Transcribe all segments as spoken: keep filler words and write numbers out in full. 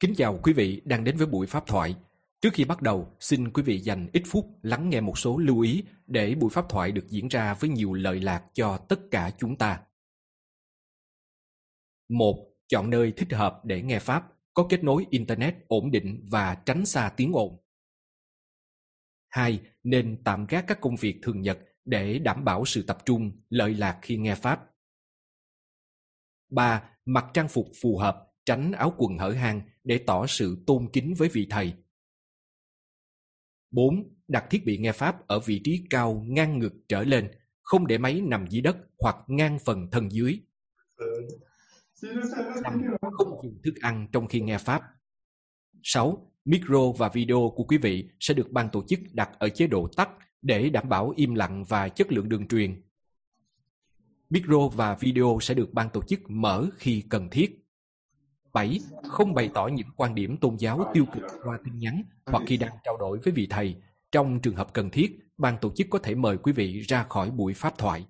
Kính chào quý vị đang đến với buổi pháp thoại. Trước khi bắt đầu, xin quý vị dành ít phút lắng nghe một số lưu ý để buổi pháp thoại được diễn ra với nhiều lợi lạc cho tất cả chúng ta. một. Chọn nơi thích hợp để nghe pháp, có kết nối Internet ổn định và tránh xa tiếng ồn. hai. Nên tạm gác các công việc thường nhật để đảm bảo sự tập trung, lợi lạc khi nghe pháp. ba. Mặc trang phục phù hợp, tránh áo quần hở hang để tỏ sự tôn kính với vị thầy. bốn. Đặt thiết bị nghe pháp ở vị trí cao ngang ngực trở lên, không để máy nằm dưới đất hoặc ngang phần thân dưới. năm. Không dùng thức ăn trong khi nghe pháp. sáu. Micro và video của quý vị sẽ được ban tổ chức đặt ở chế độ tắt để đảm bảo im lặng và chất lượng đường truyền. Micro và video sẽ được ban tổ chức mở khi cần thiết. bảy. Không bày tỏ những quan điểm tôn giáo tiêu cực qua tin nhắn hoặc khi đang trao đổi với vị thầy. Trong trường hợp cần thiết, ban tổ chức có thể mời quý vị ra khỏi buổi pháp thoại.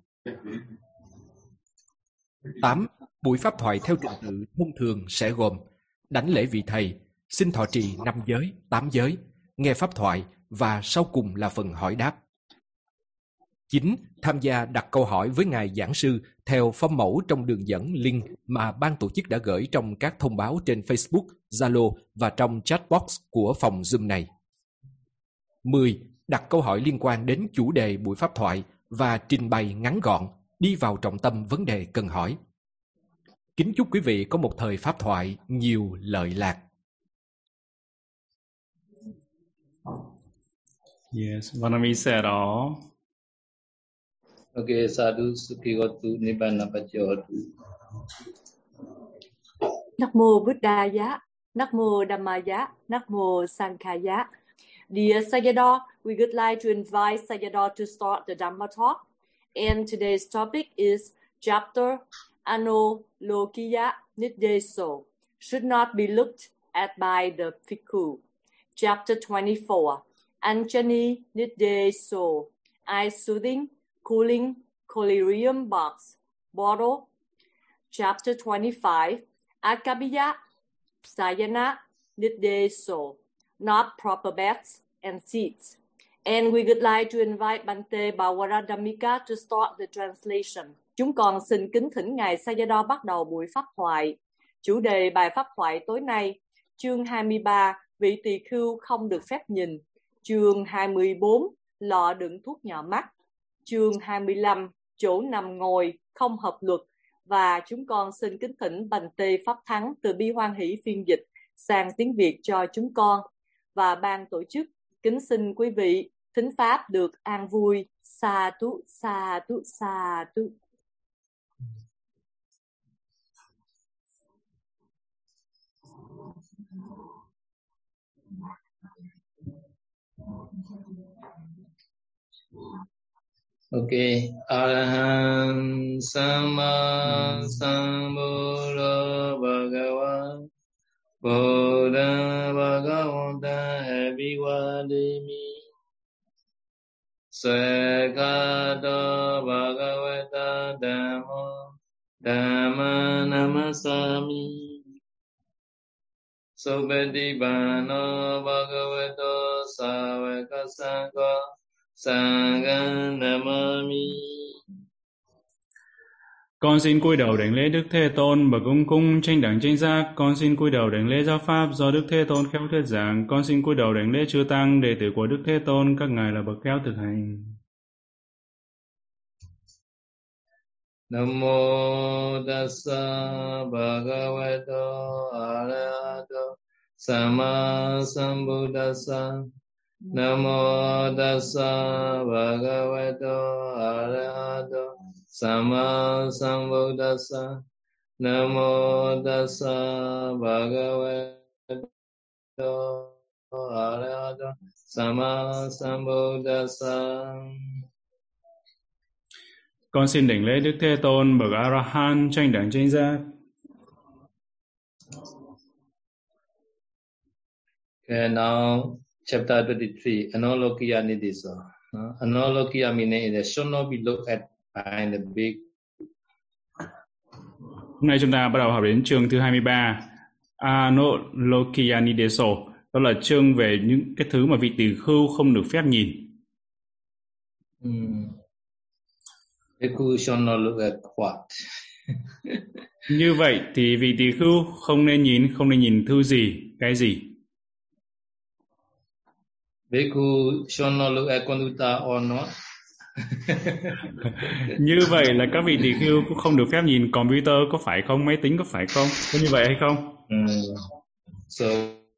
tám. Buổi pháp thoại theo trình tự thông thường sẽ gồm đánh lễ vị thầy, xin thọ trì năm giới, tám giới, nghe pháp thoại và sau cùng là phần hỏi đáp. chín. Tham gia đặt câu hỏi với Ngài Giảng Sư theo phong mẫu trong đường dẫn link mà ban tổ chức đã gửi trong các thông báo trên Facebook, Zalo và trong chatbox của phòng Zoom này. mười. Đặt câu hỏi liên quan đến chủ đề buổi pháp thoại và trình bày ngắn gọn, đi vào trọng tâm vấn đề cần hỏi. Kính chúc quý vị có một thời pháp thoại nhiều lợi lạc. Yes, Vanami Sayadaw. Okay, Sadhu Sukhihotu Nibbana Pachohotu. Nắc mô Buddha Giá, Nắc mô Dhamma Giá, Nắc mô Sangha Giá. Dear Sayadaw, we would like to invite Sayadaw to start the Dhamma talk. And today's topic is chapter Anulokyani Desa should not be looked at by the Bhikkhu. Chapter twenty-four, Anjani Nideso, eye soothing, cooling, collyrium box, bottle. Chapter twenty-five, Akapiyat Sayana Niddeso, not proper beds and seats. And we would like to invite Bhante Bawaradhammika to start the translation. Chúng con xin kính thỉnh Ngài Sayadaw bắt đầu buổi pháp thoại. Chủ đề bài pháp thoại tối nay, chương hai mươi ba, vị tỳ khưu không được phép nhìn. Chương hai mươi bốn, lọ đựng thuốc nhỏ mắt. Chương hai mươi lăm, chỗ nằm ngồi không hợp luật. Và chúng con xin kính thỉnh Bhante Pháp Thắng từ Bi Hoan Hỷ phiên dịch sang tiếng Việt cho chúng con. Và ban tổ chức kính xin quý vị thính pháp được an vui. Sa tú, sa tú, sa tú. Okay, Arahant Sama Sambuddha Bhagavan Buddha Bhagavanta Abhivadimi Sakata Bhagavata Dhamma Dhamma Namasami Subhadibana Bhagavato Savaka Sangha Sangha Namami. Con xin cúi đầu đảnh lễ Đức Thế Tôn bậc cung cung chánh đẳng chánh giác. Con xin cúi đầu đảnh lễ giáo pháp do Đức Thế Tôn khéo thuyết giảng. Con xin cúi đầu đảnh lễ chư tăng đệ tử của Đức Thế Tôn, các ngài là bậc khéo thực hành. Nam mô Tassa Bhagavato Arahato Samma Sambuddhassa. Namo Tassa Bhagavato Arahato Samma Sambuddhassa. Namo Tassa Bhagavato Arahato Samma Sambuddhassa. Con xin đảnh lễ Đức Thế Tôn bậc A-la-hán chánh đẳng chánh giác. Okay, now chapter twenty-three, Anulokyani Desa. Uh, Anulokyani meaning that should not be looked at by the big. Hôm nay chúng ta bắt đầu học đến chương thứ hai mươi ba, Anulokyani Desa, đó là chương về những cái thứ mà vị tỳ khưu không được phép nhìn. Hmm. Như vậy thì vị tỳ khưu không nên nhìn, không nên nhìn thứ gì, cái gì. Như vậy là các vị tỳ khưu cũng không được phép nhìn computer, có phải không? Máy tính có phải không? Có như vậy hay không? Mm. So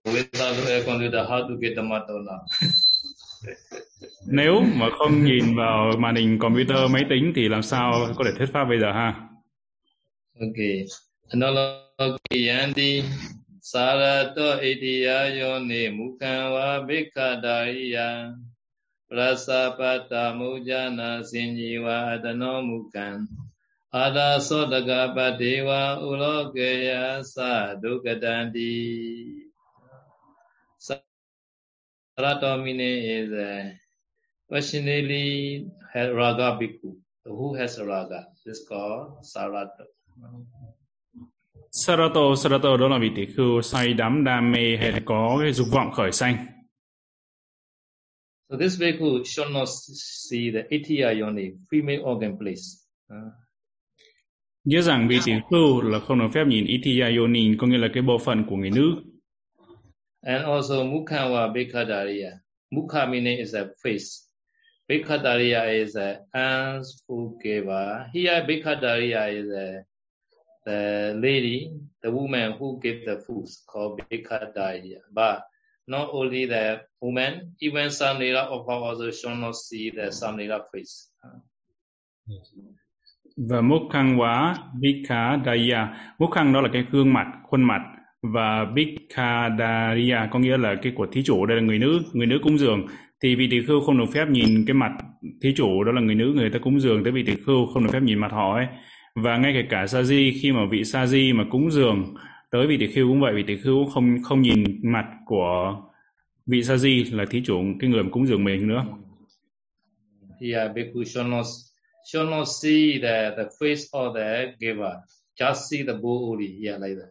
without a computer, how to get the matter now? Nếu mà không nhìn vào màn hình computer, máy tính thì làm sao có thể thuyết pháp bây giờ ha? Okay. Anulokyani Sarato Idiya Yoni Mukhawa Bhikkhadayaka Prasapata Mujana Sinjiwa Adano Mukhan Adasodaga Padewa Ulokeya Sadukadandi. Saratomine is a questionably raga bhikkhu. Who has a raga? This is called Sarato. Sarato, Sarato đó là vị tỷ khưu say đắm đam mê hay là có cái dục vọng khởi sanh. So this bhikkhu shall not see the itiya yoni, female organ place. Uh. Nhớ rằng vị tỷ khưu là không được phép nhìn itiya yoni, có nghĩa là cái bộ phận của người nữ. And also mukha wa bhikkhadariya. Mukha meaning is a face. Bhikkhadariya is a ans phukeva. Here bhikkhadariya is a the lady, the woman who gave the food, called Bhikkhadaya. But not only the woman, even Samanera of her also shall not see the Samanera face. Và Mukhang wa Bhikkhadaya. Mukhang đó là cái gương mặt, khuôn mặt. Và Bhikkhadaya có nghĩa là cái của thí chủ, đây là người nữ, người nữ cúng dường. Thì vị tỳ khưu không được phép nhìn cái mặt thí chủ, đó là người nữ, người ta cúng dường tới vị tỳ khưu không được phép nhìn mặt họ ấy. Và ngay kể cả sa di, khi mà vị sa di mà cúng dường tới vị tỳ khưu cũng vậy, vị tỳ khưu cũng không không nhìn mặt của vị sa di là thí chủ, cái người mà cúng dường mình nữa. Yeah, bhikkhu shall not shall not see the the face of the giver, just see the body only. Yeah, like that.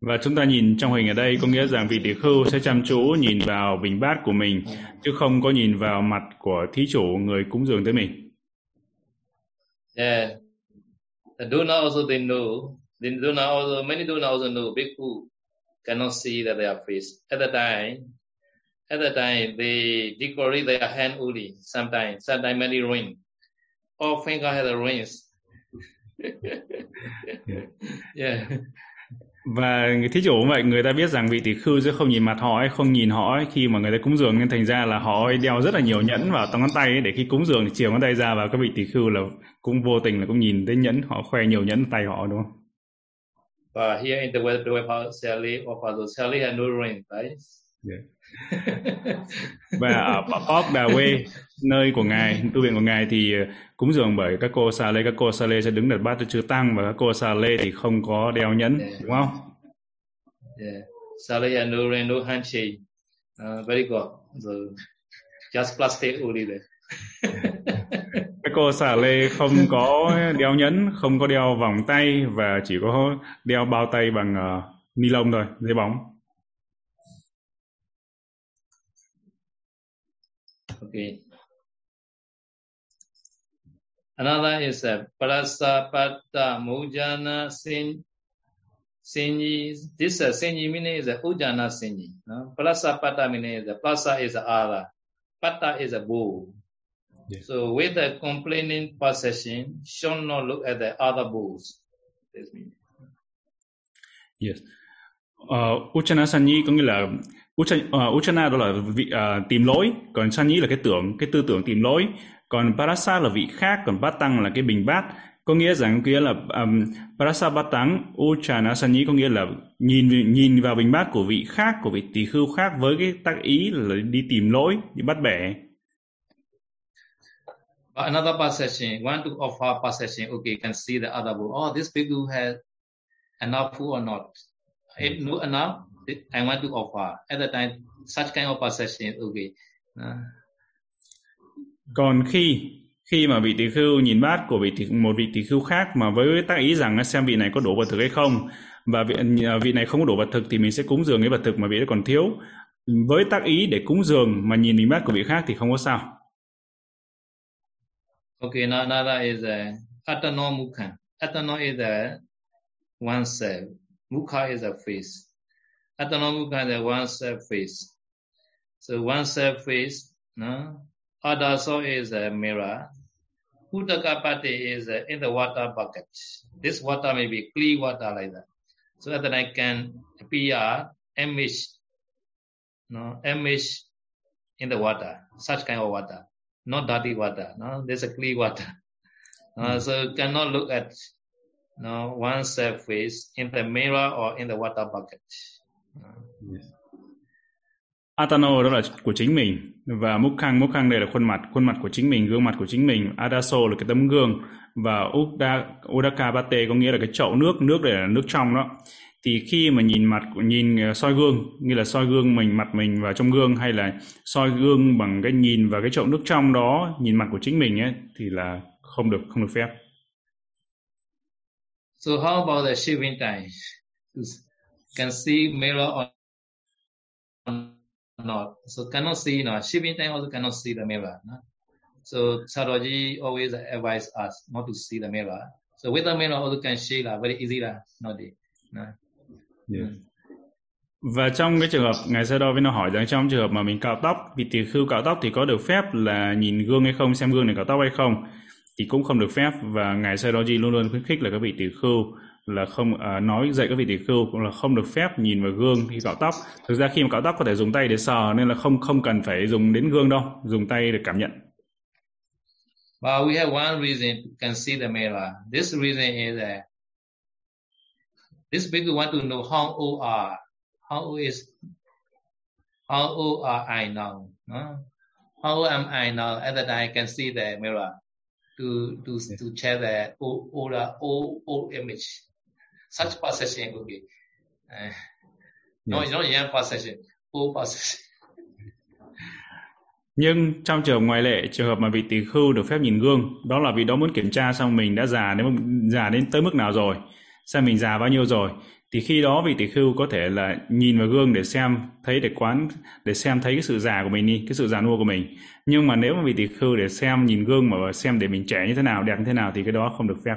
Và chúng ta nhìn trong hình ở đây có nghĩa rằng vị tỳ khưu sẽ chăm chú nhìn vào bình bát của mình chứ không có nhìn vào mặt của thí chủ, người cúng dường tới mình. Yeah. The donor also they know, the donor also, many donors also know bhikkhu cannot see that their face. At the time, at the time they decorate their hand only. Sometimes, sometimes many ring. All finger has a rings. Yeah. Và thí chủ cũng vậy, người ta biết rằng vị tỷ khưu sẽ không nhìn mặt họ ấy, không nhìn họ ấy khi mà người ta cúng dường, nên thành ra là họ ấy đeo rất là nhiều nhẫn vào trong ngón tay ấy, để khi cúng dường thì chìa ngón tay ra và các vị tỷ khưu là cũng vô tình là cũng nhìn thấy nhẫn, họ khoe nhiều nhẫn tay họ, đúng không? Và here in the West, the West Sally or Father Sally had no ring, right? Và ở Pop Đà Quê, nơi của ngài, tu viện của ngài thì cúng dường bởi các cô Sa Lê, các cô Sa Lê sẽ đứng đặt bát cho chư tăng và các cô Sa Lê thì không có đeo nhẫn, yeah. Đúng không? Yeah. Sa Lê and no ring, no handshake, uh, very good. So just plastic only there. Các cô Sa Lê không có đeo nhẫn, không có đeo vòng tay và chỉ có đeo bao tay bằng uh, ni lông thôi, giấy bóng. Okay. Another is a Prasapata Mujana Senji. This uh, Senji meaning is a Ujana Senji. No? Prasapata meaning is a Prasa is a Ara. Pata is a bowl. Yeah. So with the complaining possession, shall not look at the other bowls. That's meaning. Yes. Uh, Ujana Senji có nghĩa là Uchana đó là vị uh, tìm lối, còn Sanyi là cái tưởng, cái tư tưởng tìm lối, còn Parasa là vị khác, còn Bát Tăng là cái bình bát. Có nghĩa rằng kia là um, Parasa Bát Tăng, Uchana Sanyi có nghĩa là nhìn nhìn vào bình bát của vị khác, của vị tỳ khưu khác với cái tác ý là đi tìm lối, đi bắt bẻ. Another possession, want to offer possession, okay, you can see the other bowl. Oh, this people has enough food or not? If no enough, I want to offer. At the time, such kind of possession is okay. Uh. Còn khi Khi mà vị tỷ khưu nhìn bát của vị tỷ, một vị tỷ khưu khác mà với tác ý rằng xem vị này có đổ vật thực hay không, và vị, vị này không có đổ vật thực thì mình sẽ cúng dường cái vật thực mà vị ấy còn thiếu. Với tác ý để cúng dường mà nhìn mình bát của vị khác thì không có sao. Okay, Nada is a Atano Mukha. Atano is a oneself. Mukha is a face. Atano Mukha is a oneself face. So oneself face, no? Adaso is a mirror. Uttakapati is a, in the water bucket. This water may be clear water like that. So that I can appear image, no, image in the water, such kind of water, not dirty water. No, there's a clear water. Uh, mm. So cannot look at no one's face in the mirror or in the water bucket. Uh. Yes. Atano đó là của chính mình, và Mukhang, Mukhang đây là khuôn mặt, khuôn mặt của chính mình, gương mặt của chính mình. Adaso là cái tấm gương, và Udakabate có nghĩa là cái chậu nước, nước đây là nước trong đó. Thì khi mà nhìn mặt, nhìn soi gương, như là soi gương mình, mặt mình vào trong gương, hay là soi gương bằng cái nhìn vào cái chậu nước trong đó, nhìn mặt của chính mình ấy, thì là không được, không được phép. So how about the shaving time? Can see mirror or not? So cannot see, no. Shaving time also cannot see the mirror. No? So Saroji always advise us not to see the mirror. So with the mirror also can shave, very easy lah, not it. No. Yes. Và trong cái trường hợp ngài Sayadaw với nó hỏi rằng trong trường hợp mà mình cạo tóc, vị tỷ khưu cạo tóc thì có được phép là nhìn gương hay không, xem gương để cạo tóc hay không, thì cũng không được phép. Và ngài Sayadaw luôn luôn khuyến khích là các vị tỷ khưu là không uh, nói dạy các vị tỷ khưu cũng là không được phép nhìn vào gương khi cạo tóc. Thực ra khi mà cạo tóc có thể dùng tay để sờ, nên là không không cần phải dùng đến gương đâu, dùng tay để cảm nhận. Well, we have one reason to consider mirror. This reason is that this people want to know how old are, how old is, how old are I now? Huh? How old am I now? At that I can see the mirror to to yes. to check the old older old old image. Such possession could be uh, no, yes. not young possession, old possession. Nhưng trong trường hợp ngoại lệ, trường hợp mà vị tỷ khưu được phép nhìn gương, đó là vì đó muốn kiểm tra xong mình đã già đến già đến tới mức nào rồi. Xem mình già bao nhiêu rồi, thì khi đó vị tỷ khưu có thể là nhìn vào gương để xem thấy để quán để xem thấy cái sự già của mình đi, cái sự già nua của mình. Nhưng mà nếu mà vị tỷ khưu để xem nhìn gương mà xem để mình trẻ như thế nào, đẹp như thế nào thì cái đó không được phép.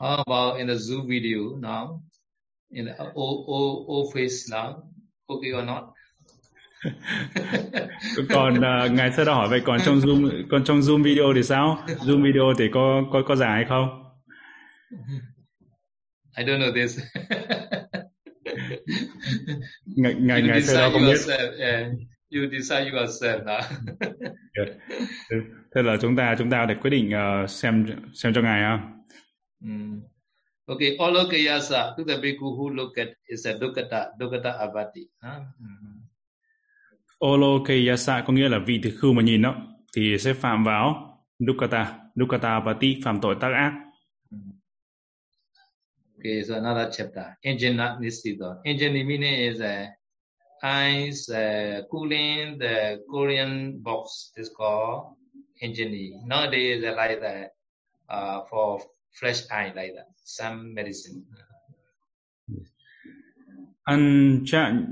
How about in the zoo video now? In the old old old face now, okay or not? Còn uh, ngài sẽ đã hỏi vậy còn trong zoom còn trong zoom video thì sao? Zoom video thì có có có già hay không? I don't know this. ngày, ngày, you, decide yourself, yeah. you decide yourself now. yeah. Thế là chúng ta chúng ta để quyết định uh, xem xem cho ngài ha. Mm. Okay, all look at yasa. To the bhikkhu who look at is a dukkata, dukkata abati. Huh? Mm. Olokayasa có nghĩa là vị tỷ khưu mà nhìn đó thì sẽ phạm vào dukkata, dukkata abati, phạm tội tác ác. Okay, so another chapter. Anjani Nideso. Anjani meaning is uh, eyes uh, cooling the Korean box. It's called Anjani. Nowadays, uh, like that uh, for flesh eye, like that. Some medicine. Anjani,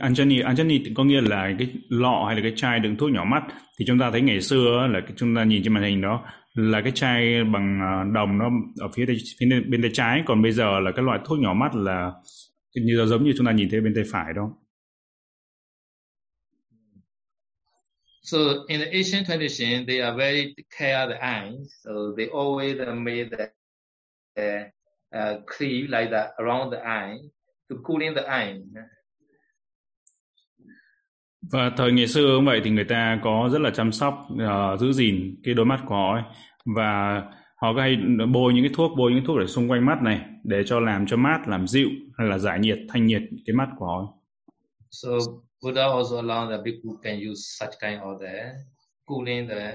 Anjani, Anjani có nghĩa là cái lọ hay là cái chai đựng thuốc nhỏ mắt. Thì chúng ta thấy ngày xưa là chúng ta nhìn trên màn hình đó là cái chai bằng đồng nó ở phía, đây, phía bên tay trái, còn bây giờ là cái loại thuốc nhỏ mắt là như giống như chúng ta nhìn thấy bên tay phải đó. So in the Asian tradition, they are very care the eyes, so they always made the uh, cleave like that around the eye to cooling the eye. Và thời ngày xưa cũng vậy, thì người ta có rất là chăm sóc, uh, giữ gìn cái đôi mắt của họ ấy. Và họ hay bôi những cái thuốc, bôi những cái thuốc ở xung quanh mắt này để cho làm cho mát, làm dịu hay là giải nhiệt, thanh nhiệt cái mắt của họ. So Buddha also allowed that people can use such kind of the cooling the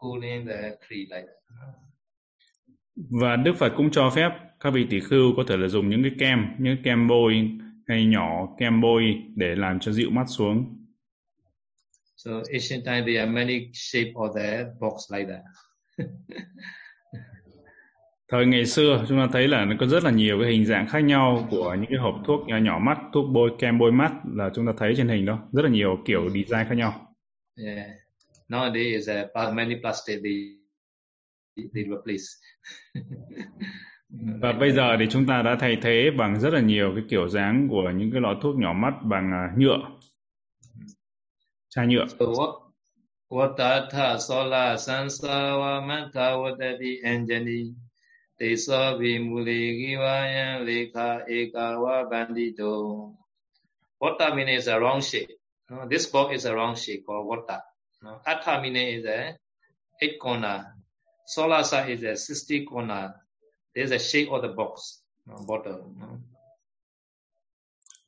cooling the tree like that. Và Đức Phật cũng cho phép các vị tỷ khưu có thể là dùng những cái kem, những cái kem bôi hay nhỏ, kem bôi để làm cho dịu mắt xuống. So ancient time there are many shape or there box like that. Thời ngày xưa chúng ta thấy là nó có rất là nhiều cái hình dạng khác nhau của những cái hộp thuốc nhỏ, nhỏ mắt, thuốc bôi kem bôi mắt là chúng ta thấy trên hình đó, rất là nhiều kiểu design khác nhau. Yeah. Nowadays there are many plastic they, they replace. Và bây giờ thì chúng ta đã thay thế bằng rất là nhiều cái kiểu dáng của những cái lọ thuốc nhỏ mắt bằng nhựa, chai nhựa. So what? Watata sola sansawa mata watati anjani Deso vimuli giwaya leka ekawa bandito. Vata meaning is a round shape. No, this box is a round shape called vata. No, Atta meaning is a eight corner. Solasa is a sixty corner. There's a shape of the box. No, bottle. No.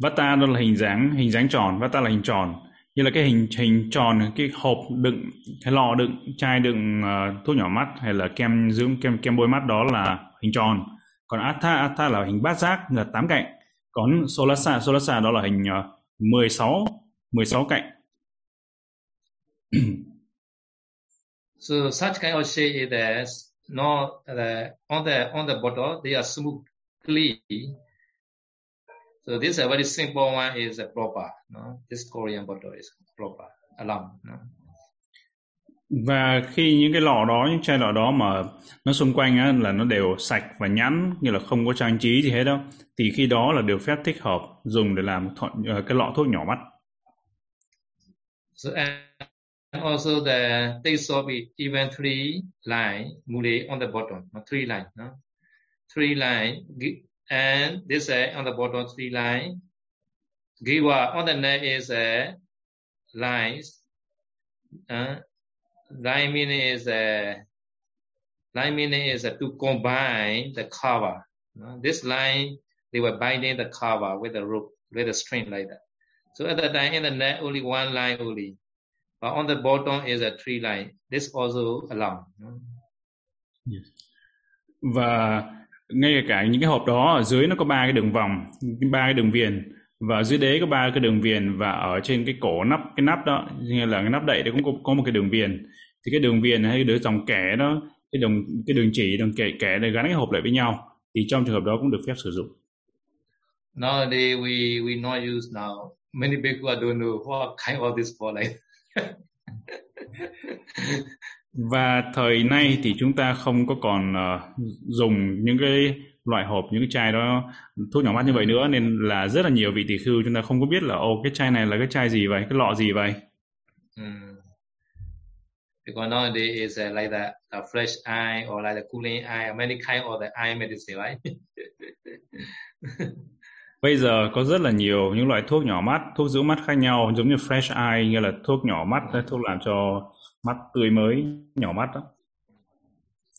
Vata đó là hình dáng, hình dáng tròn. Vata là hình tròn. Như là cái hình hình tròn, cái hộp đựng, cái lọ đựng, chai đựng uh, thuốc nhỏ mắt hay là kem dưỡng, kem kem bôi mắt đó là hình tròn. Còn Atha, Atha là hình bát giác, là tám cạnh. Còn Solasa, Solasa đó là hình uh, mười sáu, mười sáu cạnh. So such kind of shape is there, no, uh, on the on the bottle they are smooth, clean. So this is a very simple one is a proper, no? This Korean bottle is proper, alum, no? Và khi những cái lọ đó, những chai lọ đó mà nó xung quanh á, là nó đều sạch và nhẵn, như là không có trang trí gì hết đâu, thì khi đó là được phép thích hợp dùng để làm th- cái lọ thuốc nhỏ mắt. So and also the taste of it, even three line, mule on the bottom, three line, no? Three line. And this uh, on the bottom three line. Giwa on the neck is a uh, lines. Uh, line meaning is a uh, line meaning is uh, to combine the cover. Uh, this line they were binding the cover with a rope, with a string like that. So at the time in the neck only one line only, but on the bottom is a uh, three line. This also allowed. Uh. Yes. Và ngay cả những cái hộp đó ở dưới nó có ba cái đường vòng, ba cái đường viền, và ở dưới đế có ba cái đường viền, và ở trên cái cổ nắp, cái nắp đó, như là cái nắp đậy đó cũng có, có một cái đường viền. Thì cái đường viền hay cái dòng kẻ đó, cái đường cái đường chỉ, đường kẻ kẻ để gắn cái hộp lại với nhau, thì trong trường hợp đó cũng được phép sử dụng. Nowadays we we not use now. Many people don't know what kind of this for like. Và thời nay thì chúng ta không có còn uh, dùng những cái loại hộp, những cái chai đó thuốc nhỏ mắt như vậy nữa, nên là rất là nhiều vị tỷ khưu chúng ta không có biết là ô oh, cái chai này là cái chai gì vậy, cái lọ gì vậy. Mm. Because nowadays is uh, like the, the fresh eye or like the cooling eye, many kind of the eye medicine, right? Bây giờ có rất là nhiều những loại thuốc nhỏ mắt, thuốc dưỡng mắt khác nhau, giống như fresh eye, như là thuốc nhỏ mắt, thuốc làm cho mắt tươi mới, nhỏ mắt đó,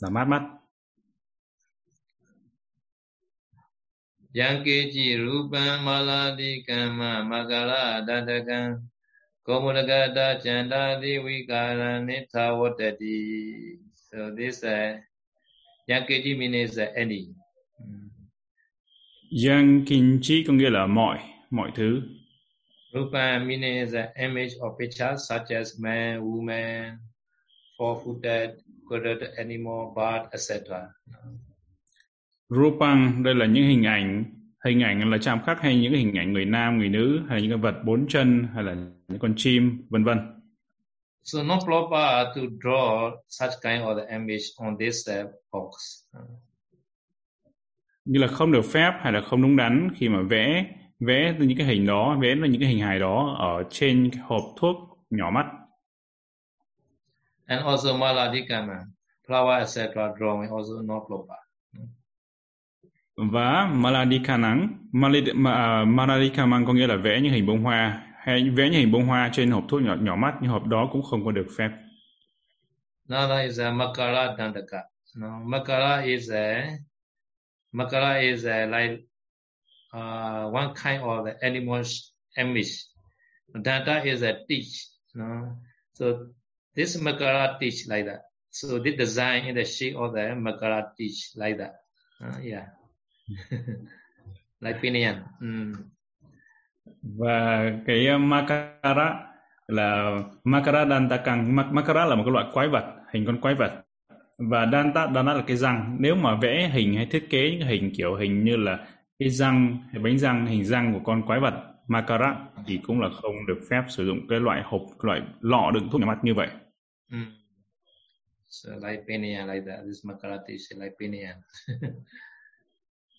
là mát mắt. Yankeji rupa maladi kama magala dadaka komodagada chandadi vikara nithavatati. So this uh, Yankeji means uh, any. Yankinchi có nghĩa là mọi, mọi thứ. Rupa means the image or picture such as man, woman, four-footed, quartered animal, bird, et cetera. Rupang, đây là những hình ảnh, hình ảnh là chạm khắc hay những hình ảnh người nam, người nữ, hay những vật bốn chân, hay là những con chim, vân vân. So not proper to draw such kind of the image on this box. Như là không được phép hay là không đúng đắn khi mà vẽ vẽ những cái hình đó, vẽ là những cái hình hài đó ở trên hộp thuốc nhỏ mắt. And also maladikama, flower et cetera drawing also not proper. Và maladikanang, maladikama có nghĩa là vẽ những hình bông hoa, hay vẽ những hình bông hoa trên hộp thuốc nhỏ nhỏ mắt, nhưng hộp đó cũng không có được phép. Another is a makara dandaka. No, makara is a makara is a like Uh, one kind of the animal image. Danta is a teeth. No? So this Makara teeth like that. So the design in the shape of the Makara teeth like that. Uh, yeah. Like pinyin. Mm. Và cái Makara là Makara Dantakang. Makara là một cái loại quái vật, hình con quái vật, và Danta Danta là cái răng. Nếu mà vẽ hình hay thiết kế những hình kiểu hình như là cái răng hay bánh răng, hình răng của con quái vật Makara thì cũng là không được phép sử dụng cái loại hộp, cái loại lọ đựng thuốc nhỏ mắt như vậy. Mm. So like Penia, like that. This Makara is like Penia.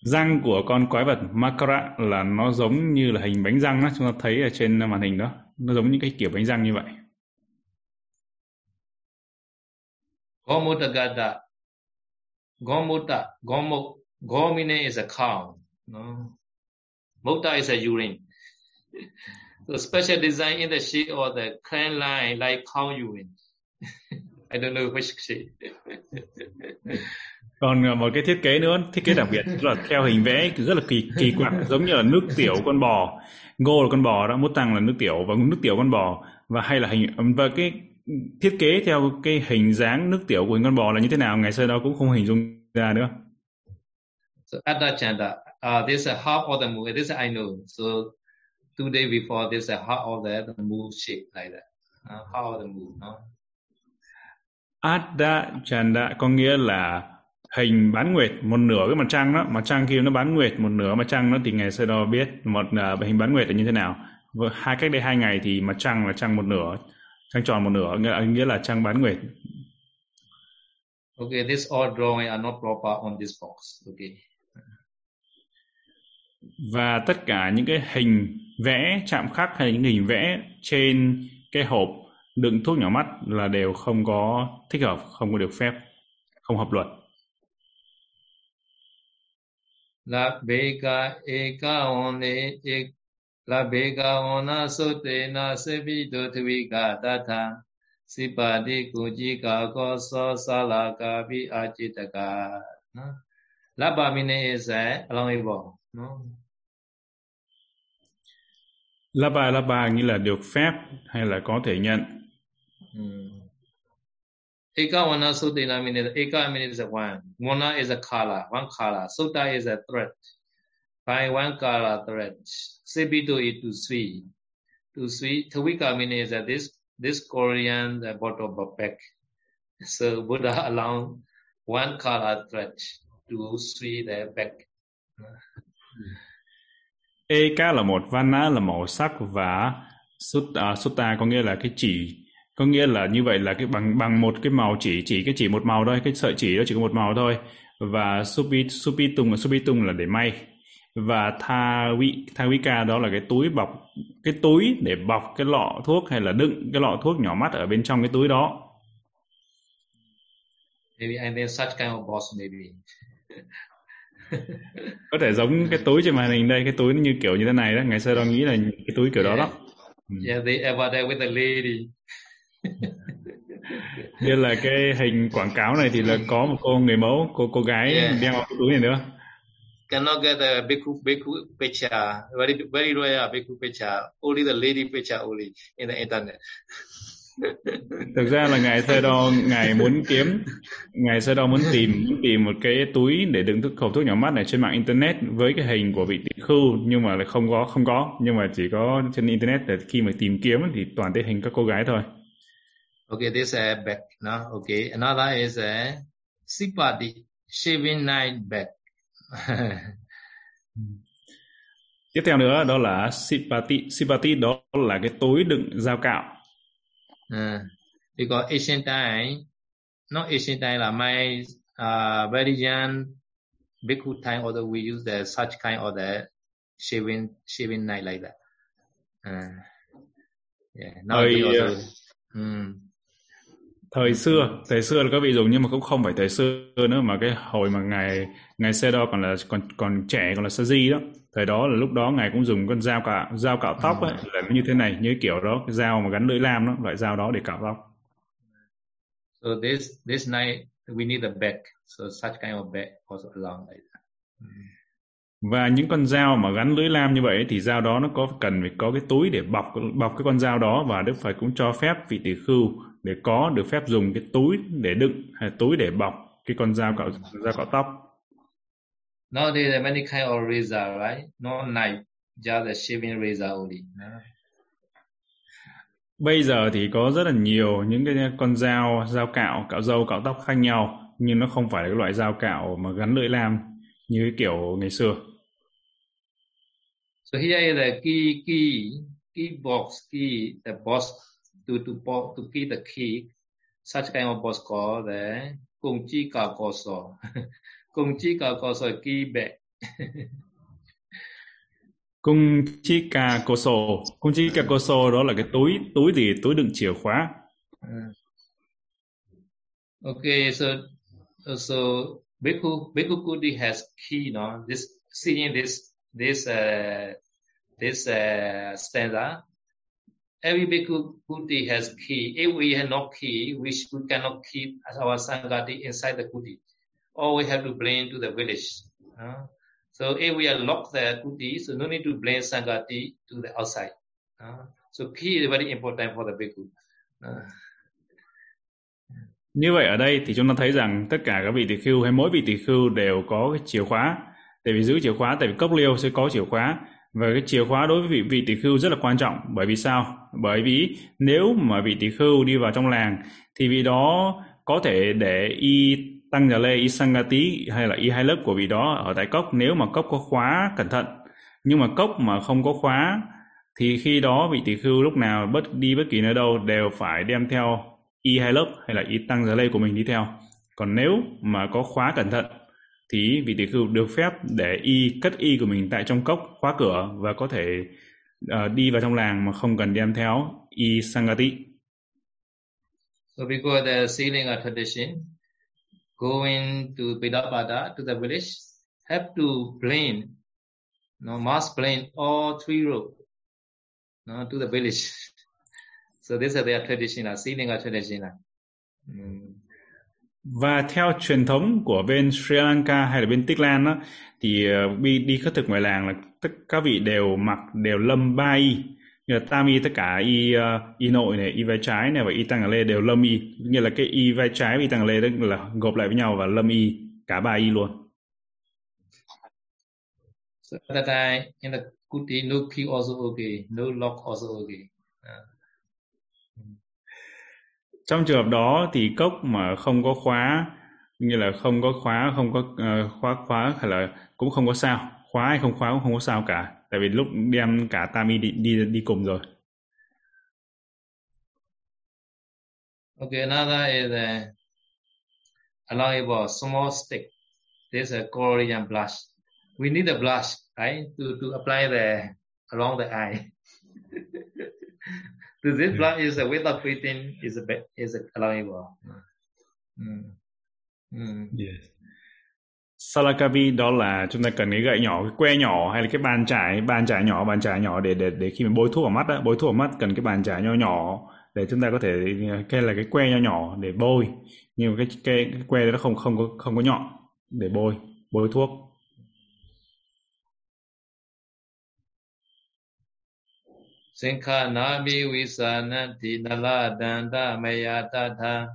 Răng của con quái vật Makara là nó giống như là hình bánh răng đó, chúng ta thấy ở trên màn hình đó, nó giống như cái kiểu bánh răng như vậy. Gomutagada, Gomuta, Gomu, Gomine is a cow. No, Muta is a urine. So special design in the sheep or the clan line like cow urine. I don't know which shape. Còn một cái thiết kế nữa, thiết kế đặc biệt là theo hình vẽ rất là kỳ kỳ quặc, giống như là nước tiểu con bò, ngô là con bò đó, mút tăng là nước tiểu và nước tiểu con bò, và hay là hình và cái thiết kế theo cái hình dáng nước tiểu của hình con bò là như thế nào ngày xưa đó cũng không hình dung ra nữa. So at that chanda, uh, there's a half of the moon. This I know. So two days before, there's a half of the, the moon shape like that. Uh, half of the moon. No? Adda Chanda có nghĩa là hình bán nguyệt, một nửa cái mặt trăng đó, mặt trăng kia nó bán nguyệt, một nửa mặt trăng nó thì ngài Sayadaw biết một uh, hình bán nguyệt là như thế nào. Và hai cách đây hai ngày thì mặt trăng là trăng một nửa, trăng tròn một nửa, nghĩa, nghĩa là trăng bán nguyệt. Okay, this all drawing are not proper on this box. Okay. Và tất cả những cái hình vẽ chạm khắc hay những hình vẽ trên cái hộp đựng thuốc nhỏ mắt là đều không có thích hợp, không có được phép, không hợp luật. La beka eka one ek la beka ona sote na sebido tvika datha sipadi kujika koso salaka bi achitaka. La bamine is a long evo. La ba la ba nghĩa là được phép hay là có thể nhận. Mm. Eka wana sotena means eka means one. Wana is a color, one color. Sota is a thread. By one color thread. Sebito is to three. To three. Tawika means this this Korean the bottom of back. So Buddha allow one color thread to three the back. Eka là một, vana là màu sắc và sutta, sutta có nghĩa là cái chỉ. Có nghĩa là như vậy là cái bằng bằng một cái màu chỉ chỉ cái chỉ một màu thôi, cái sợi chỉ đó chỉ có một màu thôi, và supi supitung supitung là để may, và thawi thawika đó là cái túi bọc, cái túi để bọc cái lọ thuốc hay là đựng cái lọ thuốc nhỏ mắt ở bên trong cái túi đó. Maybe I mean such kind of box maybe. Có thể giống cái túi trên màn hình đây, cái túi như kiểu như thế này đó, ngày xưa đó nghĩ là cái túi kiểu yeah. Đó đó. Yeah, they ever there with the lady. Như là cái hình quảng cáo này thì là có một cô người mẫu, cô cô gái yeah. Đeo cái túi này nữa. Cannot get a bhikkhu bhikkhu picture, very very rare bhikkhu picture, only the lady picture only in the internet. Thực ra là ngài Sayadaw ngài muốn kiếm, ngài Sayadaw muốn tìm muốn tìm một cái túi để đựng thuốc khẩu thuốc nhỏ mắt này trên mạng internet với cái hình của vị tỷ khưu, nhưng mà lại không có không có, nhưng mà chỉ có trên internet để khi mà tìm kiếm thì toàn thấy hình các cô gái thôi. Okay, this is uh, a back, no? Okay, another is a uh, sipadi, shaving nine back. Tiếp theo nữa đó là sipati, sipati đó là cái túi đựng dao cạo. Uh, because ancient time, not ancient time là my uh, very young bhikkhu time, although we use the such kind of the shaving shaving nine like that. Uh, yeah, now we uh, also. Um, thời xưa thời xưa là các vị dùng, nhưng mà cũng không phải thời xưa nữa mà cái hồi mà ngài ngài Sayadaw còn là còn còn trẻ, còn là Saji đó, thời đó là lúc đó ngài cũng dùng con dao cạo dao cạo tóc ấy, là như thế này, như kiểu đó, cái dao mà gắn lưỡi lam đó, loại dao đó để cạo tóc. So this this night we need a bag, so such kind of bag also along like that. Và những con dao mà gắn lưỡi lam như vậy thì dao đó nó có cần phải có cái túi để bọc bọc cái con dao đó, và Đức Phật cũng cho phép vị tỷ khưu để có được phép dùng cái túi để đựng hay túi để bọc cái con dao cạo dao cạo tóc. Now there are many kind of razor, right? Not knife, just a shaving razor only. Bây giờ thì có rất là nhiều những cái con dao, dao cạo, cạo râu, cạo tóc khác nhau, nhưng nó không phải là cái loại dao cạo mà gắn lưỡi lam như cái kiểu ngày xưa. So here the key key key box key the box to to to key the key such kind of box called the công chi cào cò sò công chi cào cò sò key bag. Cung chi cà cô sổ, cung chi cà cô sổ đó là cái túi, túi gì, túi đựng chìa khóa. Okay, so so Bhikkhu Bhikkhu Kudi has key, no? This seeing this this uh, this uh, stanza. Every Bhikkhu Kudi has key. If we have no key, we we cannot keep our sangati inside the kudi. Or we have to bring to the village. Uh? So if we are locked the kuti, so no need to blame sangati to the outside. Uh, so key is very important for the bhikkhu. Uh. Như vậy ở đây thì chúng ta thấy rằng tất cả các vị tỳ khưu hay mỗi vị tỳ khưu đều có cái chìa khóa. Tại vì giữ chìa khóa, tại vì cốc liêu sẽ có chìa khóa. Và cái chìa khóa đối với vị, vị tỳ khưu rất là quan trọng. Bởi vì sao? Bởi vì nếu mà vị tỳ khưu đi vào trong làng thì vị đó có thể để y tăng nhà lê, y sangati hay là y hai lớp của vị đó ở tại cốc nếu mà cốc có khóa cẩn thận. Nhưng mà cốc mà không có khóa thì khi đó vị tỳ khưu lúc nào bất đi bất kỳ nơi đâu đều phải đem theo y hai lớp hay là y tăng nhà lê của mình đi theo. Còn nếu mà có khóa cẩn thận thì vị tỳ khưu được phép để y cất y của mình tại trong cốc, khóa cửa và có thể uh, đi vào trong làng mà không cần đem theo y sangati. So because the ceiling of tradition going to Pidapada, to the village, have to plane, no, must plane all three roads, no, to the village. So these are their traditional, sealing are traditional. Mm. Và theo truyền thống của bên Sri Lanka hay là bên Tích Lan đó, thì đi, đi khất thực ngoài làng là tất các vị đều mặc, đều lâm ba y. Như là tam y, tất cả y, uh, y nội này, y vai trái này và y tăng ở lê đều lâm y. Như là cái y vai trái và y tăng ở lê tức là gộp lại với nhau và lâm y, cả ba y luôn. So that I, in the kuti, no key also okay, no lock also okay. Uh. Trong trường hợp đó thì cốc mà không có khóa, như là không có khóa, không có uh, khóa khóa hay là cũng không có sao. Khóa hay không khóa cũng không có sao cả. Tại vì lúc đem cả Tami đi, đi, đi cùng rồi. Okay, another is a, a long small stick. This is a Korean brush. We need a brush, right, to, to apply the along the eye. So this brush is a without breathing is a is a allowable. Mm. Mm. Yes. Salakavi đó là chúng ta cần cái gậy nhỏ, cái que nhỏ hay là cái bàn chải, bàn chải nhỏ, bàn chải nhỏ để để để khi mình bôi thuốc vào mắt á, bôi thuốc vào mắt cần cái bàn chải nhỏ nhỏ để chúng ta có thể cái là cái que nhỏ nhỏ để bôi, nhưng mà cái cái, cái que đó nó không không có không có nhọn để bôi bôi thuốc. Sankhanami visananti naladanda mayatata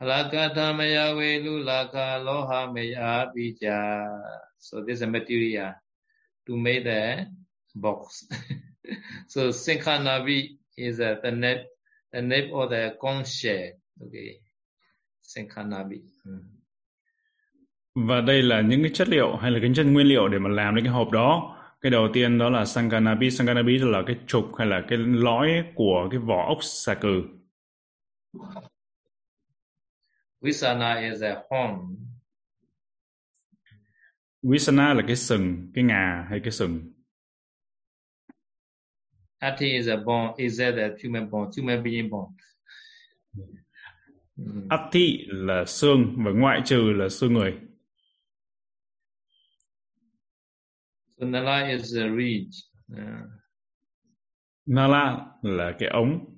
Halakathamaya velulaka lohamaya bija. So this is a material to make the box. So Sankhanavi is a, the name, the name of the conch shell. Okay, Sankhanavi. Mm. Và đây là những cái chất liệu hay là cái chất nguyên liệu để mà làm đến cái hộp đó. Cái đầu tiên đó là Sankhanavi. Sankhanavi là cái trục hay là cái lõi của cái vỏ ốc xà cừ. Visana is a horn. Visana là cái sừng, cái ngà hay cái sừng. Ati is a bone, is that a human bone, human being bone. Mm. Ati là xương và ngoại trừ là xương người. So Nala is a reed. Yeah. Nala là cái ống.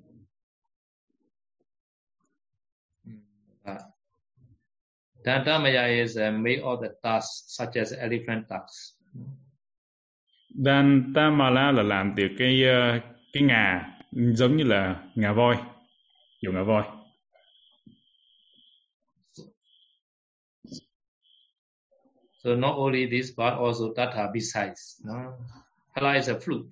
Dantamaya is uh, made of the tusks, such as elephant tusks. Dantamala là làm từ cái uh, cái ngà giống như là ngà voi, kiểu ngà voi. So not only this, but also tata besides. No? Hala is a flute.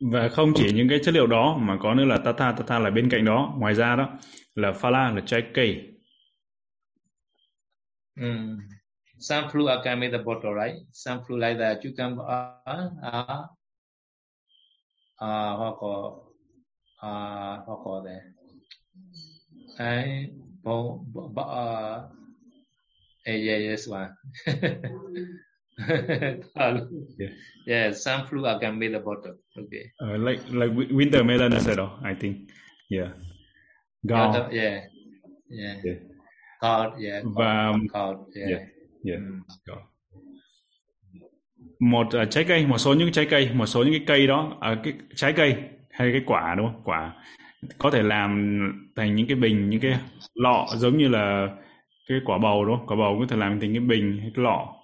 Và không chỉ những cái chất liệu đó mà có nữa là Tatha, Tatha là bên cạnh đó. Ngoài ra đó là Phala là trái cây. Mm. Some fruit are made the bottle, right? Some fruit like the cucumber are, are, are, are, are there. I, bo, bo, bo, uh, yeah, yes, one. Yeah. Yeah, some fruit are can made the bottle. Okay. Uh, like like winter melon, I think. Yeah. Gao. Yeah. Yeah. Yeah. Cod, yeah. Cod, cod, yeah. Yeah. Yeah. Mm. Một uh, trái cây, một số những trái cây, một số những cái cây đó, uh, cái trái cây hay cái quả đúng không? Quả có thể làm thành những cái bình, những cái lọ giống như là cái quả bầu đúng không? Quả bầu có thể làm thành cái bình hay cái lọ.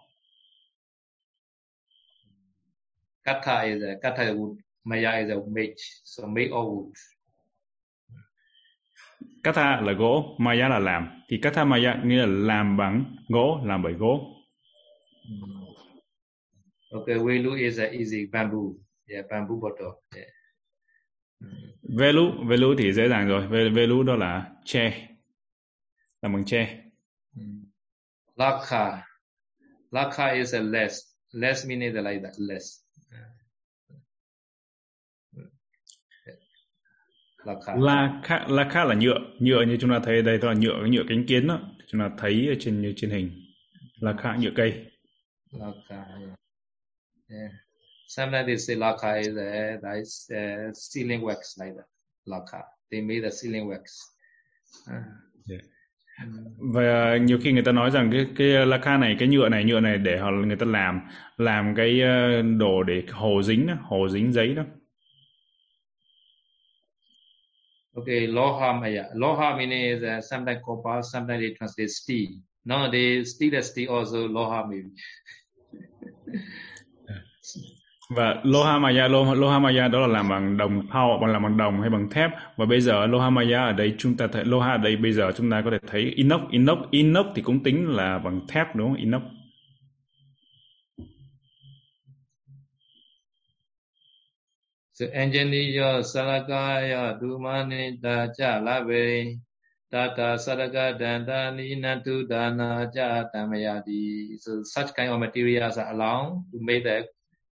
Katha is a katha wood, maya is a mage, so make all wood. Katha là gỗ, maya là làm. Thì katha maya nghĩa là làm bằng gỗ, làm bởi gỗ. Okay, velu is a easy bamboo, yeah, bamboo bottle. Yeah. Velu, velu thì dễ dàng rồi. Velu đó là tre, làm bằng tre. Lakha, lakha is a less, less meaning like that, less. Lakha, lakha là nhựa, nhựa như chúng ta thấy đây, đó là nhựa, nhựa cánh kiến đó, chúng ta thấy ở trên như trên hình. Lakha nhựa cây. Lakha. Yeah. Sometimes they say lakha is a, that is a sealing wax like that. Lakha, they made the sealing wax. Yeah. Và nhiều khi người ta nói rằng cái cái lakha này, cái nhựa này, nhựa này để họ người ta làm làm cái đồ để hồ dính, hồ dính giấy đó. Okay, loha maya. Loha meaning is uh, sometimes copper, sometimes they translate steel. Nowadays, steel is steel also loha maybe. Và loha maya, lo, loha maya đó là làm bằng đồng thau, bằng làm bằng đồng hay bằng thép. Và bây giờ loha maya ở đây chúng ta thấy loha ở đây bây giờ chúng ta có thể thấy inox, inox, inox thì cũng tính là bằng thép đúng không? Inox. So Anjani Salakaya Dumani Dacha Lave Tata Sadaka Dandani Natu Dana Jatamayadi. So such kind of materials are allowed to make the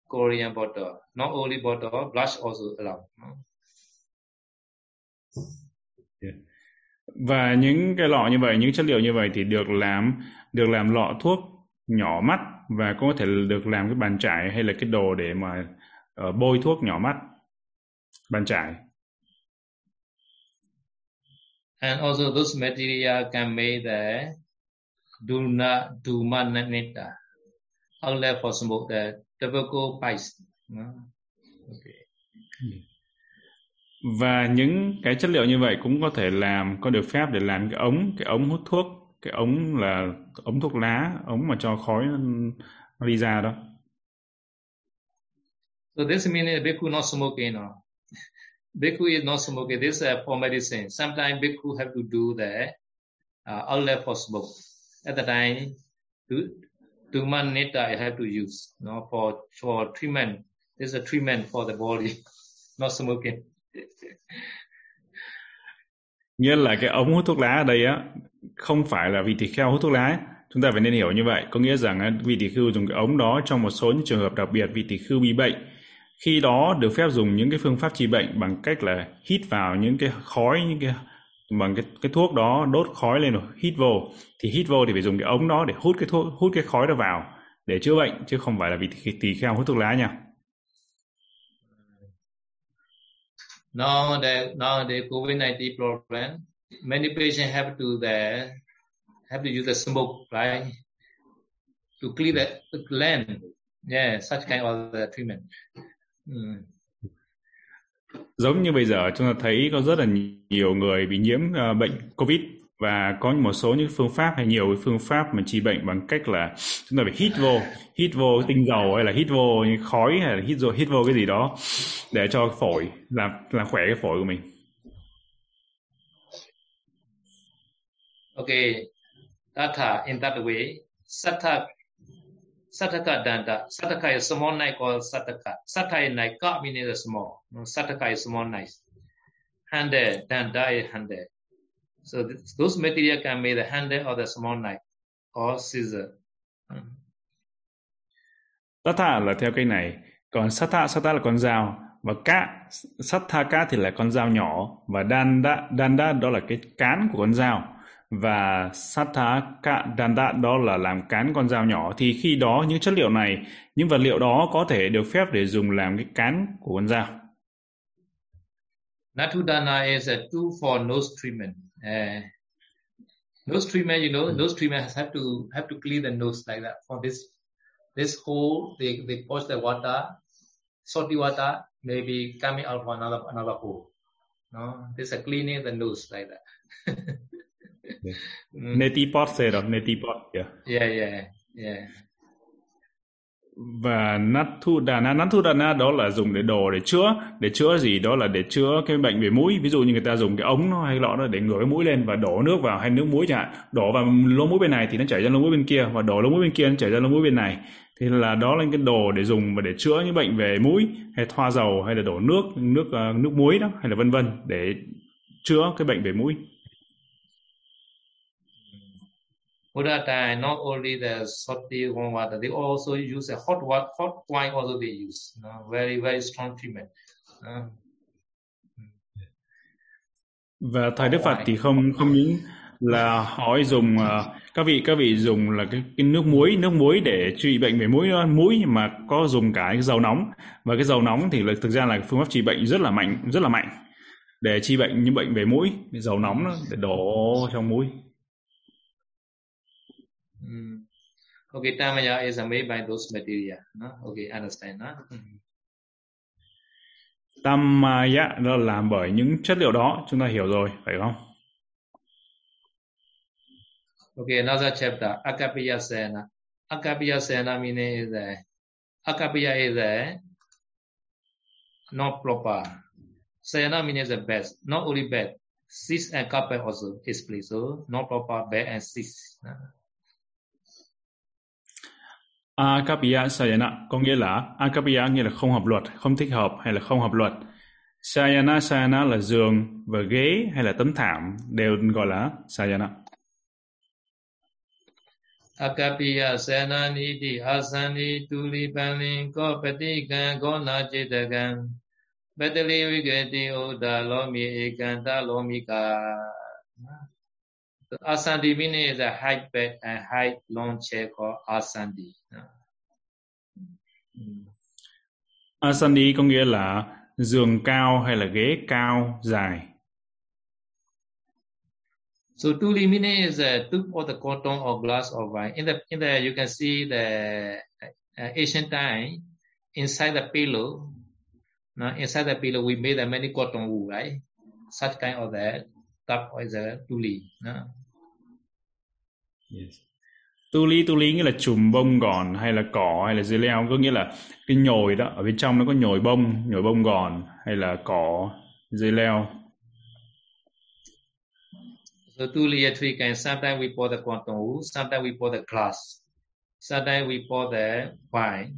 Korean bottle. Not only bottle, brush also allowed. Yeah. Và những cái lọ như vậy, những chất liệu như vậy thì được làm được làm lọ thuốc nhỏ mắt và có thể được làm cái bàn chải hay là cái đồ để mà uh, bôi thuốc nhỏ mắt. Bàn chải. And also this material can make the duna dumananita outlet for smoke the tobacco pipes. Okay. Và những cái chất liệu như vậy cũng có thể làm, có được phép để làm cái ống, cái ống hút thuốc, cái ống là ống thuốc lá, ống mà cho khói nó đi ra đó. So this means bhikkhu not smoking. No? Bhikkhu is not smoking. This is uh, for medicine. Sometimes bhikkhu have to do the uh, outlet for smoke. At the time, Duman Neta I have to use no for for treatment. This is a treatment for the body, not smoking. Nghĩa là cái ống hút thuốc lá ở đây á, không phải là vì tỳ kheo hút thuốc lá ấy. Chúng ta phải nên hiểu như vậy. Có nghĩa rằng vị tỳ khưu dùng cái ống đó trong một số những trường hợp đặc biệt vị tỳ khưu bị bệnh. Khi đó được phép dùng những cái phương pháp trị bệnh bằng cách là hít vào những cái khói, những cái bằng cái, cái thuốc đó, đốt khói lên rồi hít vô. Thì hít vô thì phải dùng cái ống đó để hút cái thuốc, hút cái khói đó vào để chữa bệnh, chứ không phải là vì tỳ kheo hút thuốc lá nha. Now the now the covid nineteen problem, many patients have to the have to use the smoke, right? To clear the gland. Yeah, such kind of the treatment. Mm. Giống như bây giờ chúng ta thấy có rất là nhiều người bị nhiễm uh, bệnh Covid và có một số những phương pháp hay nhiều phương pháp mà trị bệnh bằng cách là chúng ta phải hít vô, hít vô tinh dầu hay là hít vô khói hay là hít vô, hít vô cái gì đó để cho phổi, làm làm khỏe cái phổi của mình. Okay, Tatha in that way, Satha Sataka danda, sataka is someone I call sataka. Sataka is like God means small. Sataka is someone nice. Hande, uh, danda is hande. So this, those material can be the hande or the small knife or scissor. Satha là theo cái này, còn satha satha là con dao và ka sataka thì là con dao nhỏ và danda danda đó là cái cán của con dao. Và Satthaka Danda đó là làm cán con dao nhỏ. Thì khi đó những chất liệu này, những vật liệu đó có thể được phép để dùng làm cái cán của con dao. Natudana is a tool for nose treatment. Uh, nose treatment, you know, nose treatment has have to have to clean the nose like that. For this this hole, they they push the water, salty water maybe coming out from another another hole. No, this is cleaning the nose like that. Neti pot say đó, neti pot, yeah. Yeah, yeah, yeah. Và natudana, natudana đó là dùng để đồ để chữa, để chữa gì đó là để chữa cái bệnh về mũi. Ví dụ như người ta dùng cái ống nó hay lọ đó để ngửa cái mũi lên và đổ nước vào hay nước muối chẳng hạn, đổ vào lỗ mũi bên này thì nó chảy ra lỗ mũi bên kia và đổ lỗ mũi bên kia nó chảy ra lỗ mũi bên này. Thì là đó là cái đồ để dùng và để chữa những bệnh về mũi hay thoa dầu hay là đổ nước nước nước muối đó hay là vân vân để chữa cái bệnh về mũi. Buddha time, not only the salty warm water, they also use a hot water, hot wine also they use. You know, very, very strong treatment. Uh. Và thời Đức Phật thì không không những là họ dùng uh, các vị các vị dùng là cái, cái nước muối nước muối để trị bệnh về mũi mũi mà có dùng cả cái dầu nóng, và cái dầu nóng thì là, thực ra là phương pháp trị bệnh rất là mạnh rất là mạnh để trị bệnh những bệnh về mũi, dầu nóng đó, để đổ trong mũi. Mm. Okay, Tamaya is made by those material. No? Okay, understand. No? Mm. Tamaya nó làm bởi những chất liệu đó, chúng ta hiểu rồi, phải không? Okay, another chapter. Akapiyat Sayana. Akapiyat Sayana meaning is a, Akapiyat is a not proper. Sayana means the best, not only bad. Six and couple also is place. So not proper, bad and six. No? Akapiyat Sayana có nghĩa là Akapiyat nghĩa là không hợp luật, không thích hợp hay là không hợp luật. Sayana, Sayana là giường và ghế hay là tấm thảm đều gọi là Sayana. Akapiyat Sayana Nidhi Asani Tuli Panin Ko Patikan Ko Nachitakan Patali Vigati Oda Lomi Ekanta Lomika. Asandi meaning is a high bed and high long chair called Asandi. Mm. Asandi có nghĩa là giường cao hay là ghế cao dài. So tuli meaning is a tube or the cotton or glass or wine. In the in the you can see the uh, ancient time inside the pillow. Now inside the pillow we made a many cotton wool, right? Such kind of that tub or the tuli. No? Yes. Tuli, tuli nghĩa là chùm bông gòn hay là cỏ hay là dưa leo, có nghĩa là cái nhồi đó, ở bên trong nó có nhồi bông, nhồi bông gòn hay là cỏ, dưa leo. So tuli are three kinds. Sometimes we pour the cotton wool, sometimes we pour the glass, sometimes we pour the wine.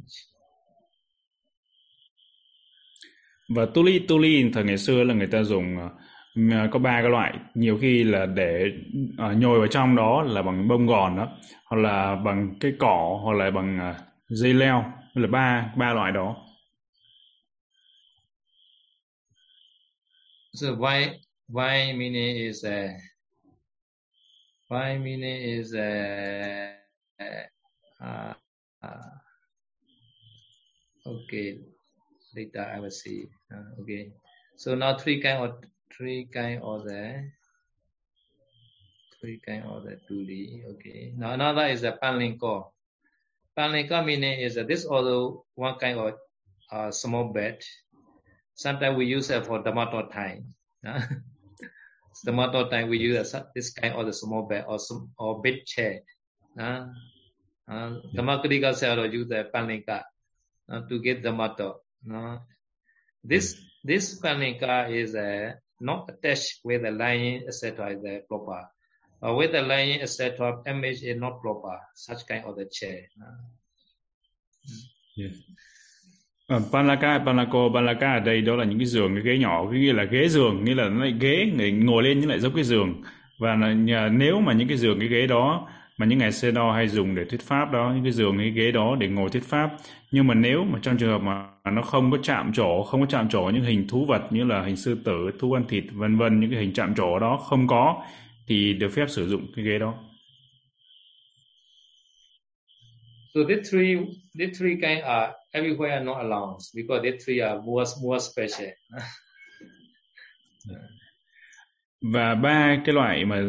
Và tuli, tuli thời ngày xưa là người ta dùng có ba cái loại, nhiều khi là để uh, nhồi vào trong đó là bằng bông gòn đó, hoặc là bằng cái cỏ, hoặc là bằng uh, dây leo, là ba ba loại đó. So why why meaning is a why meaning is a uh, uh, okay, later I will see. Uh, okay, so now three kind of Three kind or the three kind or the tuli. Okay. Now another is the panlinko. Panlinko meaning is that this also one kind of uh, small bed. Sometimes we use it for Dhammato time. Dhammato time we use this kind of the small bed or some, or bed chair. Uh, uh, Dhammakarika Sayadaw use the panlinka uh, to get Dhammato. Uh, this this panlinka is a not attached with the line, et cetera is the proper. But with the line, et cetera, image is not proper. Such kind of the chair. Yeah. À, Panlaka, Panlako, Panlaka ở đây đó là những cái giường, cái ghế nhỏ, cái nghĩa là ghế giường, nghĩa là nó lại ghế, người ngồi lên nhưng lại giống cái giường. Và là, nếu mà những cái giường, cái ghế đó mà những ngài Sayadaw hay dùng để thuyết pháp đó, những cái giường, cái ghế đó để ngồi thuyết pháp. Nhưng mà nếu mà trong trường hợp mà nó không có chạm trổ, không có chạm trổ những hình thú vật như là hình sư tử, thú ăn thịt, vân vân, những cái hình chạm trổ đó không có thì được phép sử dụng cái ghế đó. So these three, these three kind are everywhere not allowed because these three are more, more special. Và ba cái loại mà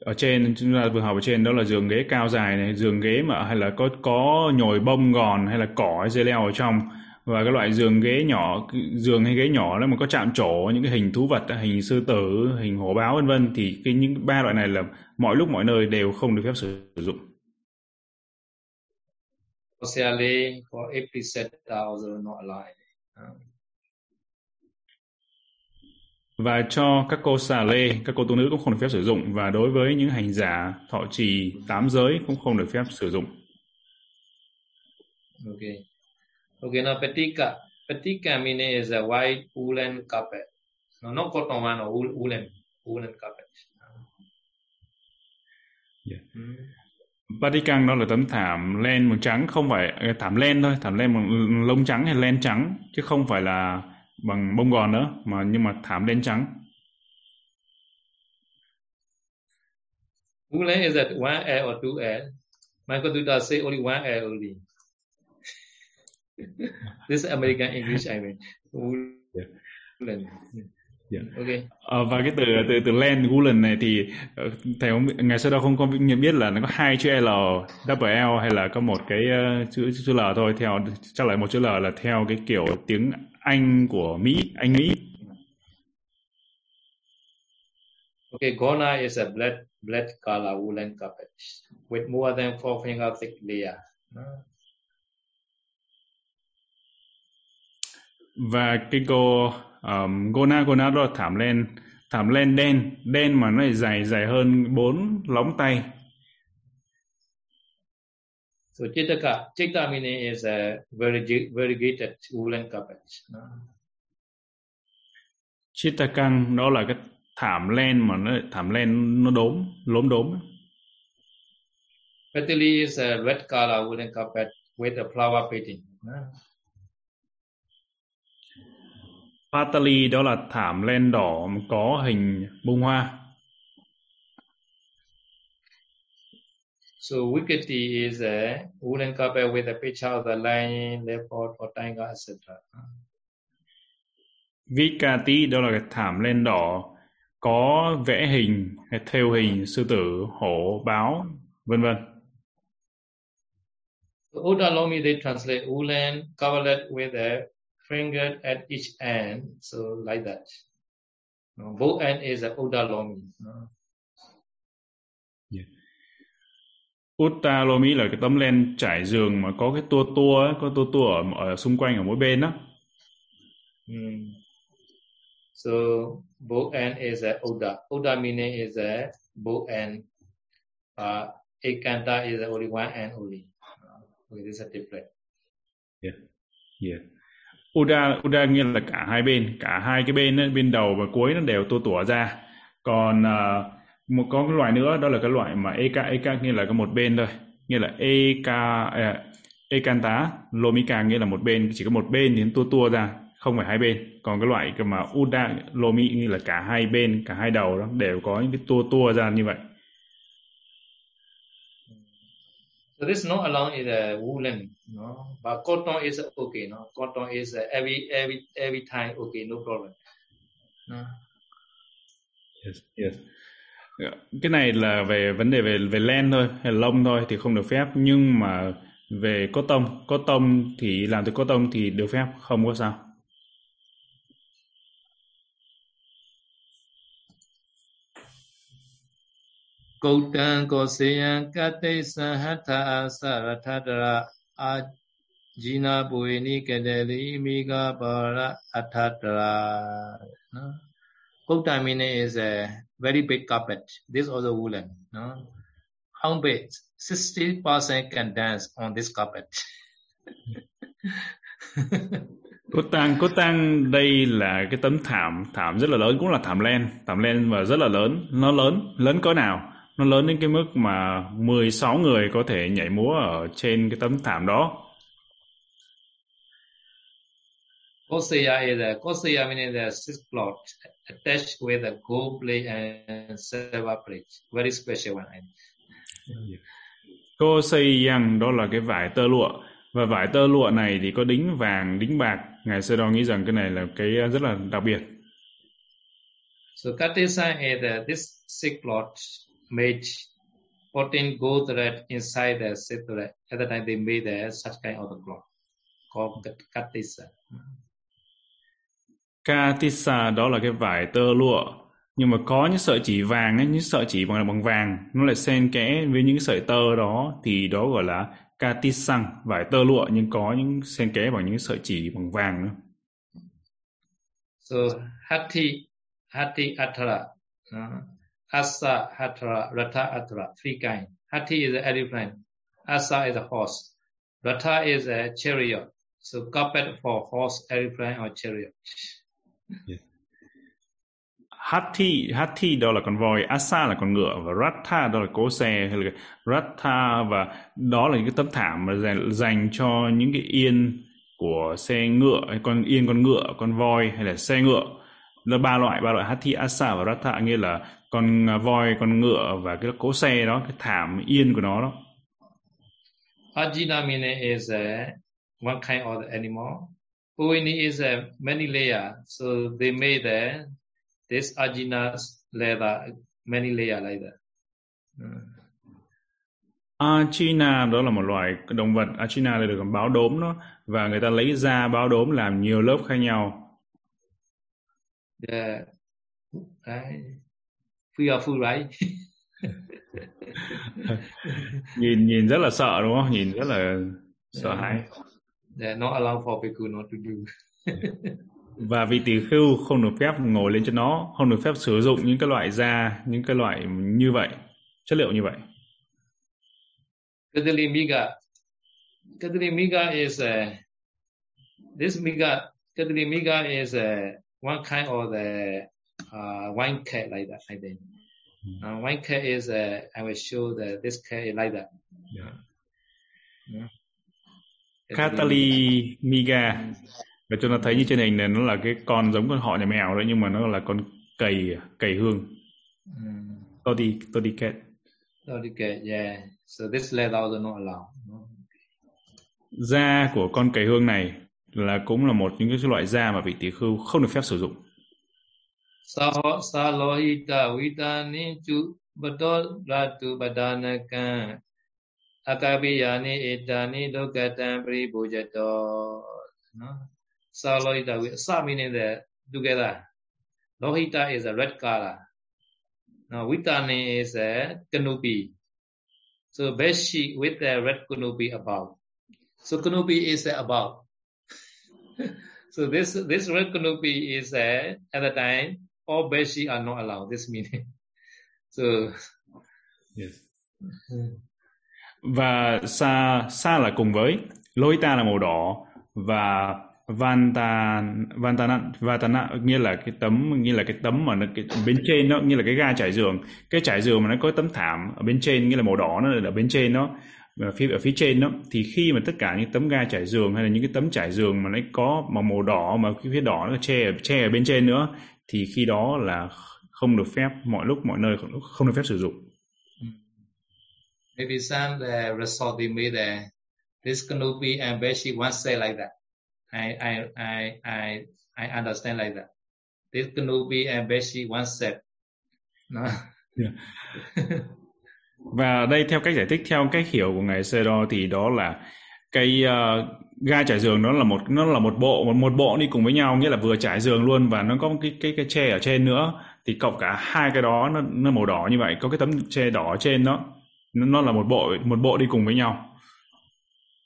ở trên chúng ta vừa học ở trên đó là giường ghế cao dài này, giường ghế mà hay là có có nhồi bông gòn hay là cỏ hay dây leo ở trong, và cái loại giường ghế nhỏ, giường hay ghế nhỏ đó mà có chạm trổ những cái hình thú vật, hình sư tử, hình hổ báo vân vân thì cái những ba loại này là mọi lúc mọi nơi đều không được phép sử dụng. Socially for every set thousand not like. Và cho các cô xà lê, các cô tu nữ cũng không được phép sử dụng, và đối với những hành giả thọ trì tám giới cũng không được phép sử dụng. Okay. Okay, now patika. Patika meaning is a white woolen carpet. No, not cotton one, no, woolen, woolen carpet. Yeah. Mm. Patika đó là tấm thảm len màu trắng, không phải thảm len thôi, thảm len lông trắng hay len trắng chứ không phải là bằng bông gòn nữa, mà nhưng mà thảm đen trắng. Woolen is that one L or two L? Michael Duda say only one L only. This American English I mean. Woolen. Yeah. Okay. À, và cái từ từ từ len woolen này thì thầy ngày sau đó không có nhận biết là nó có hai chữ L, double L hay là có một cái uh, chữ chữ L thôi, theo chắc lại một chữ L là theo cái kiểu tiếng Anh của Mỹ, Anh Mỹ. Okay, Gona is a black black color woolen carpet with more than four finger thick layer. Và cái cô um, Gona Gona đó là thảm len, thảm len đen, đen mà nó dài dài hơn bốn lóng tay. So Chitaka, Chitaka meaning is a variegated woolen carpet. Chitakang đó là cái thảm len mà nó thảm len nó đốm, lốm đốm. Petali is a red color woolen carpet with a flower painting. Patali đó là thảm len đỏ có hình bông hoa. So Wikiti is a woolen carpet with a picture of the lion, leopard, or tiger, et cetera. Wikiti đó là cái thảm len đỏ có vẽ hình, thêu hình sư tử, hổ, báo, vân vân. So Odalomi they translate woolen coverlet with a finger at each end, so like that. Both end is a Odalomi. Yeah. Uttalomi là cái tấm len trải giường mà có cái tua tua ấy, có tua tua ở, ở xung quanh ở mỗi bên đó. Mm. So both end is a oda. Oda meaning is a both end. Uh, ekanta is only one end only. Okay, this is a different. Yeah, yeah. Uda uda nghĩa là cả hai bên, cả hai cái bên ấy, bên đầu và cuối nó đều tua tủa ra. Còn uh, một có cái loại nữa đó là cái loại mà eka eka nghĩa là có một bên thôi, nghĩa là eka à, ekanta lomika nghĩa là một bên, chỉ có một bên thì tua tua ra, không phải hai bên. Còn cái loại cái mà uda lomi nghĩa là cả hai bên, cả hai đầu đó đều có những cái tua tua ra như vậy. So this not alone is a woolen, no, but cotton is okay, no, cotton is every every every time okay, no problem. No. Yes, yes. Cái này là về vấn đề về về len thôi, hay lông thôi thì không được phép, nhưng mà về có tông, có tông thì làm từ có tông thì được phép, không có sao. Kotan koseyan kate sahata asaratadara ajina bueni kedeli miga bara atadara. Kotan meaning is a very big carpet. This also woolen. No, how big? sixty percent can dance on this carpet. Cốt tang, cốt tang đây là cái tấm thảm, thảm rất là lớn, cũng là thảm len, thảm len và rất là lớn. Nó lớn, lớn cỡ nào? Nó lớn đến cái mức mà mười sáu người có thể nhảy múa ở trên cái tấm thảm đó. Kosiya is a Kosiya meaning the six plot attached with a gold plate and silver plate, very special one. Kosiyang đó là cái vải tơ lụa, và vải tơ lụa này thì có đính vàng, đính bạc. Ngài Sayadaw nghĩ rằng cái này là cái rất là đặc biệt. So Katisang is a, this six plot made fourteen gold thread inside the six thread. At the time they made the such kind of the cloth. Katisa. Katisa đó là cái vải tơ lụa, nhưng mà có những sợi chỉ vàng ấy, những sợi chỉ bằng bằng vàng nó lại xen kẽ với những sợi tơ đó, thì đó gọi là katisang, vải tơ lụa nhưng có những xen kẽ bằng những sợi chỉ bằng vàng nữa. So hati hati atara, uh, asa atara, ratha atara, three kinds. Hati is an elephant, asa is a horse, ratha is a chariot. So carpet for horse, airplane or chariot. Yeah. Hathi, hathi đó là con voi, asa là con ngựa và ratha đó là cỗ xe. Ratha và đó là những cái tấm thảm mà dành, dành cho những cái yên của xe ngựa, con yên con ngựa, con voi hay là xe ngựa. Đó ba loại, ba loại hathi, asa và ratha, nghĩa là con voi, con ngựa và cái cỗ xe đó, cái thảm yên của nó đó. Ajinamine is a one kind of animal. Uini is a many layer, so they made the, this Ajina's leather, many layer like that. Ajina đó là một loài động vật. Ajina là được báo đốm đó, và người ta lấy da báo đốm làm nhiều lớp khác nhau. Yeah, fearful, right? nhìn nhìn rất là sợ đúng không? Nhìn rất là sợ hãi. They're not allowed for people not to do. Và vị tỷ khưu không được phép ngồi lên trên nó, không được phép sử dụng những cái loại da, những cái loại như vậy, chất liệu như vậy. Kadali miga, kadali miga is a, this miga, kadali miga is a one kind of the uh, wine cat like that, I think. Uh, wine cat is a, I will show the this cat like that. Yeah. Yeah. Katali miga, và chúng ta thấy như trên hình này, nó là cái con giống con họ nhà mèo đấy, nhưng mà nó là con cầy, cầy hương. Todi, todi cat. Todi cat, yeah. So this leather also not allowed. Da của con cầy hương này là cũng là một những cái loại da mà vị tỷ khưu không được phép sử dụng. Sa lohita vitani chu badol ratu badanaka. Akapiyani etani lokatan pribojato. Sa lohita, sa meaning the together. Lohita is a red color. Now vitani is a canopy. So beshi with the red canopy above. So canopy is above. So this this red canopy is a, at the time all beshi are not allowed. This meaning. So yes. Và sa sa là cùng với, lohita là màu đỏ, và vanta vantana vantana nghĩa là cái tấm, nghĩa là cái tấm mà nó cái, bên trên nó nghĩa là cái ga trải giường, cái trải giường mà nó có tấm thảm ở bên trên, nghĩa là màu đỏ nó ở bên trên nó, ở phía ở phía trên nó, thì khi mà tất cả những tấm ga trải giường hay là những cái tấm trải giường mà nó có màu màu đỏ mà cái phía đỏ nó che che ở bên trên nữa, thì khi đó là không được phép, mọi lúc mọi nơi không, không được phép sử dụng. Maybe some the resort they made the this canopy and beshi one say like that. I I I I I understand like that. This canopy and beshi one set. No. Yeah. Và đây theo cách giải thích, theo cách hiểu của ngài Sayadaw thì đó là cái uh, ga trải giường nó là một nó là một bộ một, một bộ đi cùng với nhau, nghĩa là vừa trải giường luôn và nó có một cái cái cái tre ở trên nữa, thì cộng cả hai cái đó nó nó màu đỏ như vậy, có cái tấm tre đỏ ở trên đó. Nó là một bộ, một bộ đi cùng với nhau.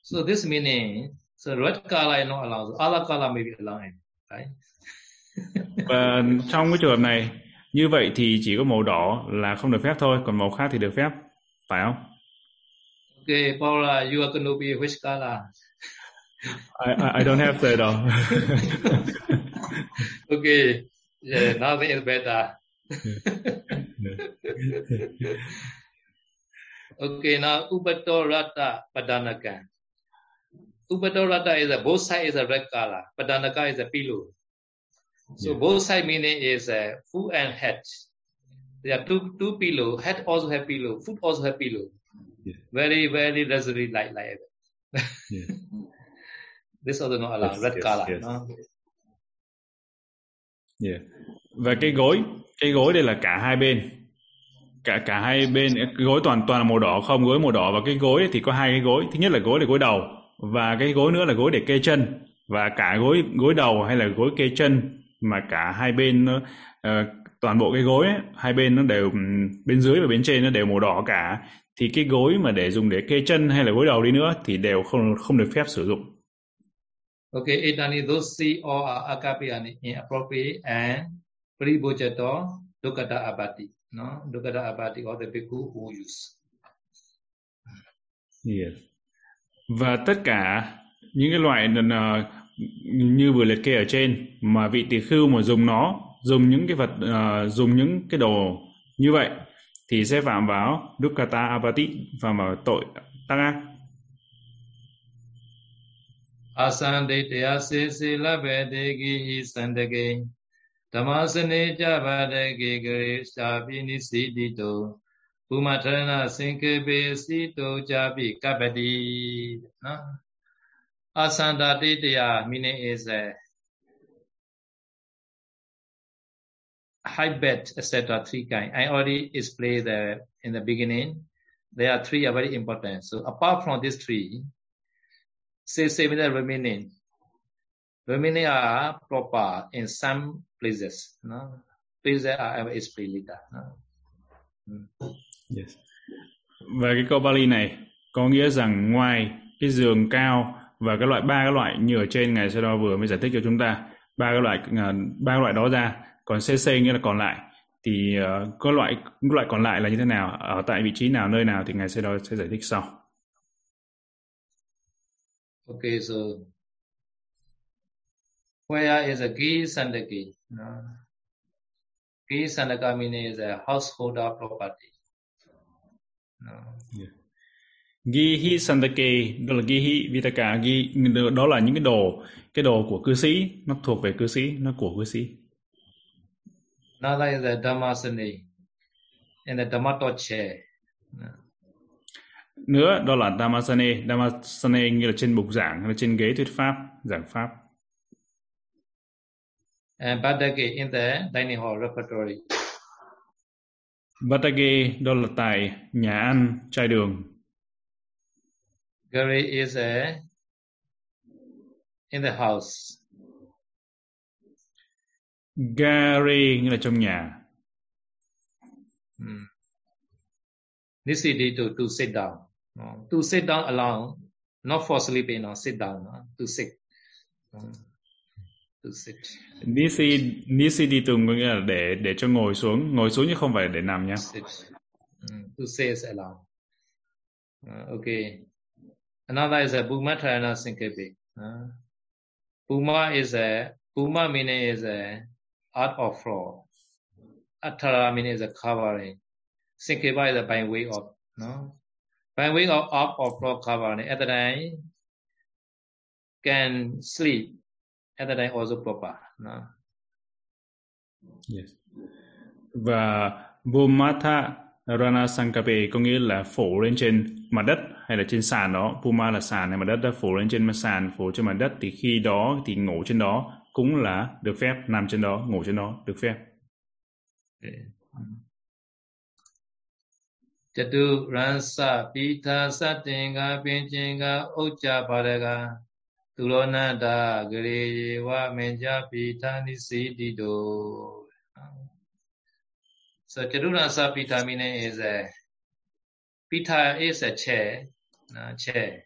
So this meaning, so red color is not allowed, other color may be allowed, right? Và trong cái trường hợp này, như vậy thì chỉ có màu đỏ là không được phép thôi, còn màu khác thì được phép, phải không? Okay, Paula, you are going to be which color? I, I, I don't have Sayadaw. Okay, yeah, nothing is better. Okay, now Upadorata Padanaka. Upadorata is a both side is a red color. Padanaka is a pillow. So yeah. Both side meaning is a foot and head. There are two two pillow. Head also have pillow. Foot also have pillow. Yeah. Very very luxury like like. Yeah. This also not allowed. Yes, red yes, color. Yes. No? Yeah. Và cái gối, cái gối đây là cả hai bên, cả cả hai bên gối toàn toàn là màu đỏ không, gối màu đỏ và cái gối thì có hai cái gối, thứ nhất là gối để gối đầu và cái gối nữa là gối để kê chân và cả gối gối đầu hay là gối kê chân mà cả hai bên uh, toàn bộ cái gối ấy, hai bên nó đều bên dưới và bên trên nó đều màu đỏ cả thì cái gối mà để dùng để kê chân hay là gối đầu đi nữa thì đều không không được phép sử dụng. Okay, it only those three or akapiyat inappropriate and Pribhojato Dukkata Abati. No? Dukkata Abati or the bhikkhu who use. Yes. Và tất cả những cái loại uh, như vừa liệt kê ở trên mà vị tỳ khưu mà dùng nó, dùng những cái vật, uh, dùng những cái đồ như vậy thì sẽ phạm vào Dukkata Abati, phạm vào tội tác ác. Asanditya sila vedegi isandage Tamasane Javada Gigare Shabini Sidito Pumatana Sinkabe Sito Jabi Kabadi. Asanda Ditya meaning is a high bed, et cetera. Three kinds. I already explained the, in the beginning. There are three are very important. So apart from these three, say seven the remaining. Remaining are proper in some places. No? Places are ever explained later. No? Mm. Yes. Và cái câu Pali này có nghĩa rằng ngoài cái giường cao và cái loại ba cái loại như ở trên ngài Sayadaw vừa mới giải thích cho chúng ta, ba cái loại ba cái loại đó ra, còn xê xê nghĩa là còn lại thì uh, có loại loại còn lại là như thế nào, ở tại vị trí nào, nơi nào thì ngài Sayadaw sẽ giải thích sau. Okay, so where is a Ghi-sandaki? No. Ghi-sandaka meaning is a householder property. No. Yeah. Ghi-hi-sandaki, đó là Ghi-hi-vitaka, ghi, đó là những cái đồ, cái đồ của cư sĩ, nó thuộc về cư sĩ, nó của cư sĩ. Another is a Dhammasani, in the Dhammato-che. No. Nữa, đó là Dhammasani, Dhammasani nghĩa là trên bục giảng, hay là trên ghế thuyết pháp, giảng pháp. And Badage in the dining hall repertory. Badage đó là tại nhà ăn chai đường. Gari is a in the house. Gari nghĩa là trong nhà. Hmm. This is the to to sit down. No. To sit down alone, not for sleeping. No, sit down. No. To sit. No. Nisi nisi đi tùng có nghĩa là để để cho ngồi xuống, ngồi xuống chứ không phải để nằm nhá. To say is allowed. Uh, okay. Another is a Pumatrayana Sinkepe. Uh, Puma is a Puma meaning is a art of floor. Atara meaning is a covering. Sinkepa is a by way of no. By way of art of floor covering. At the time can sleep. At that time also proper. No? Yes. Và Bhumata Rana Sankape có nghĩa là phủ lên trên mặt đất hay là trên sàn đó. Bhuma là sàn hay mặt đất, đã phủ lên trên mặt sàn, phủ trên mặt đất thì khi đó thì ngủ trên đó cũng là được phép, nằm trên đó, ngủ trên đó được phép. Chatu Ransa Pita Satinga Pinchinga Ucha Padaga Tulonada Garewa Menja Pitani Sidido. So Chadunasa Pita meaning is a Pita is a chair. Uh, chair.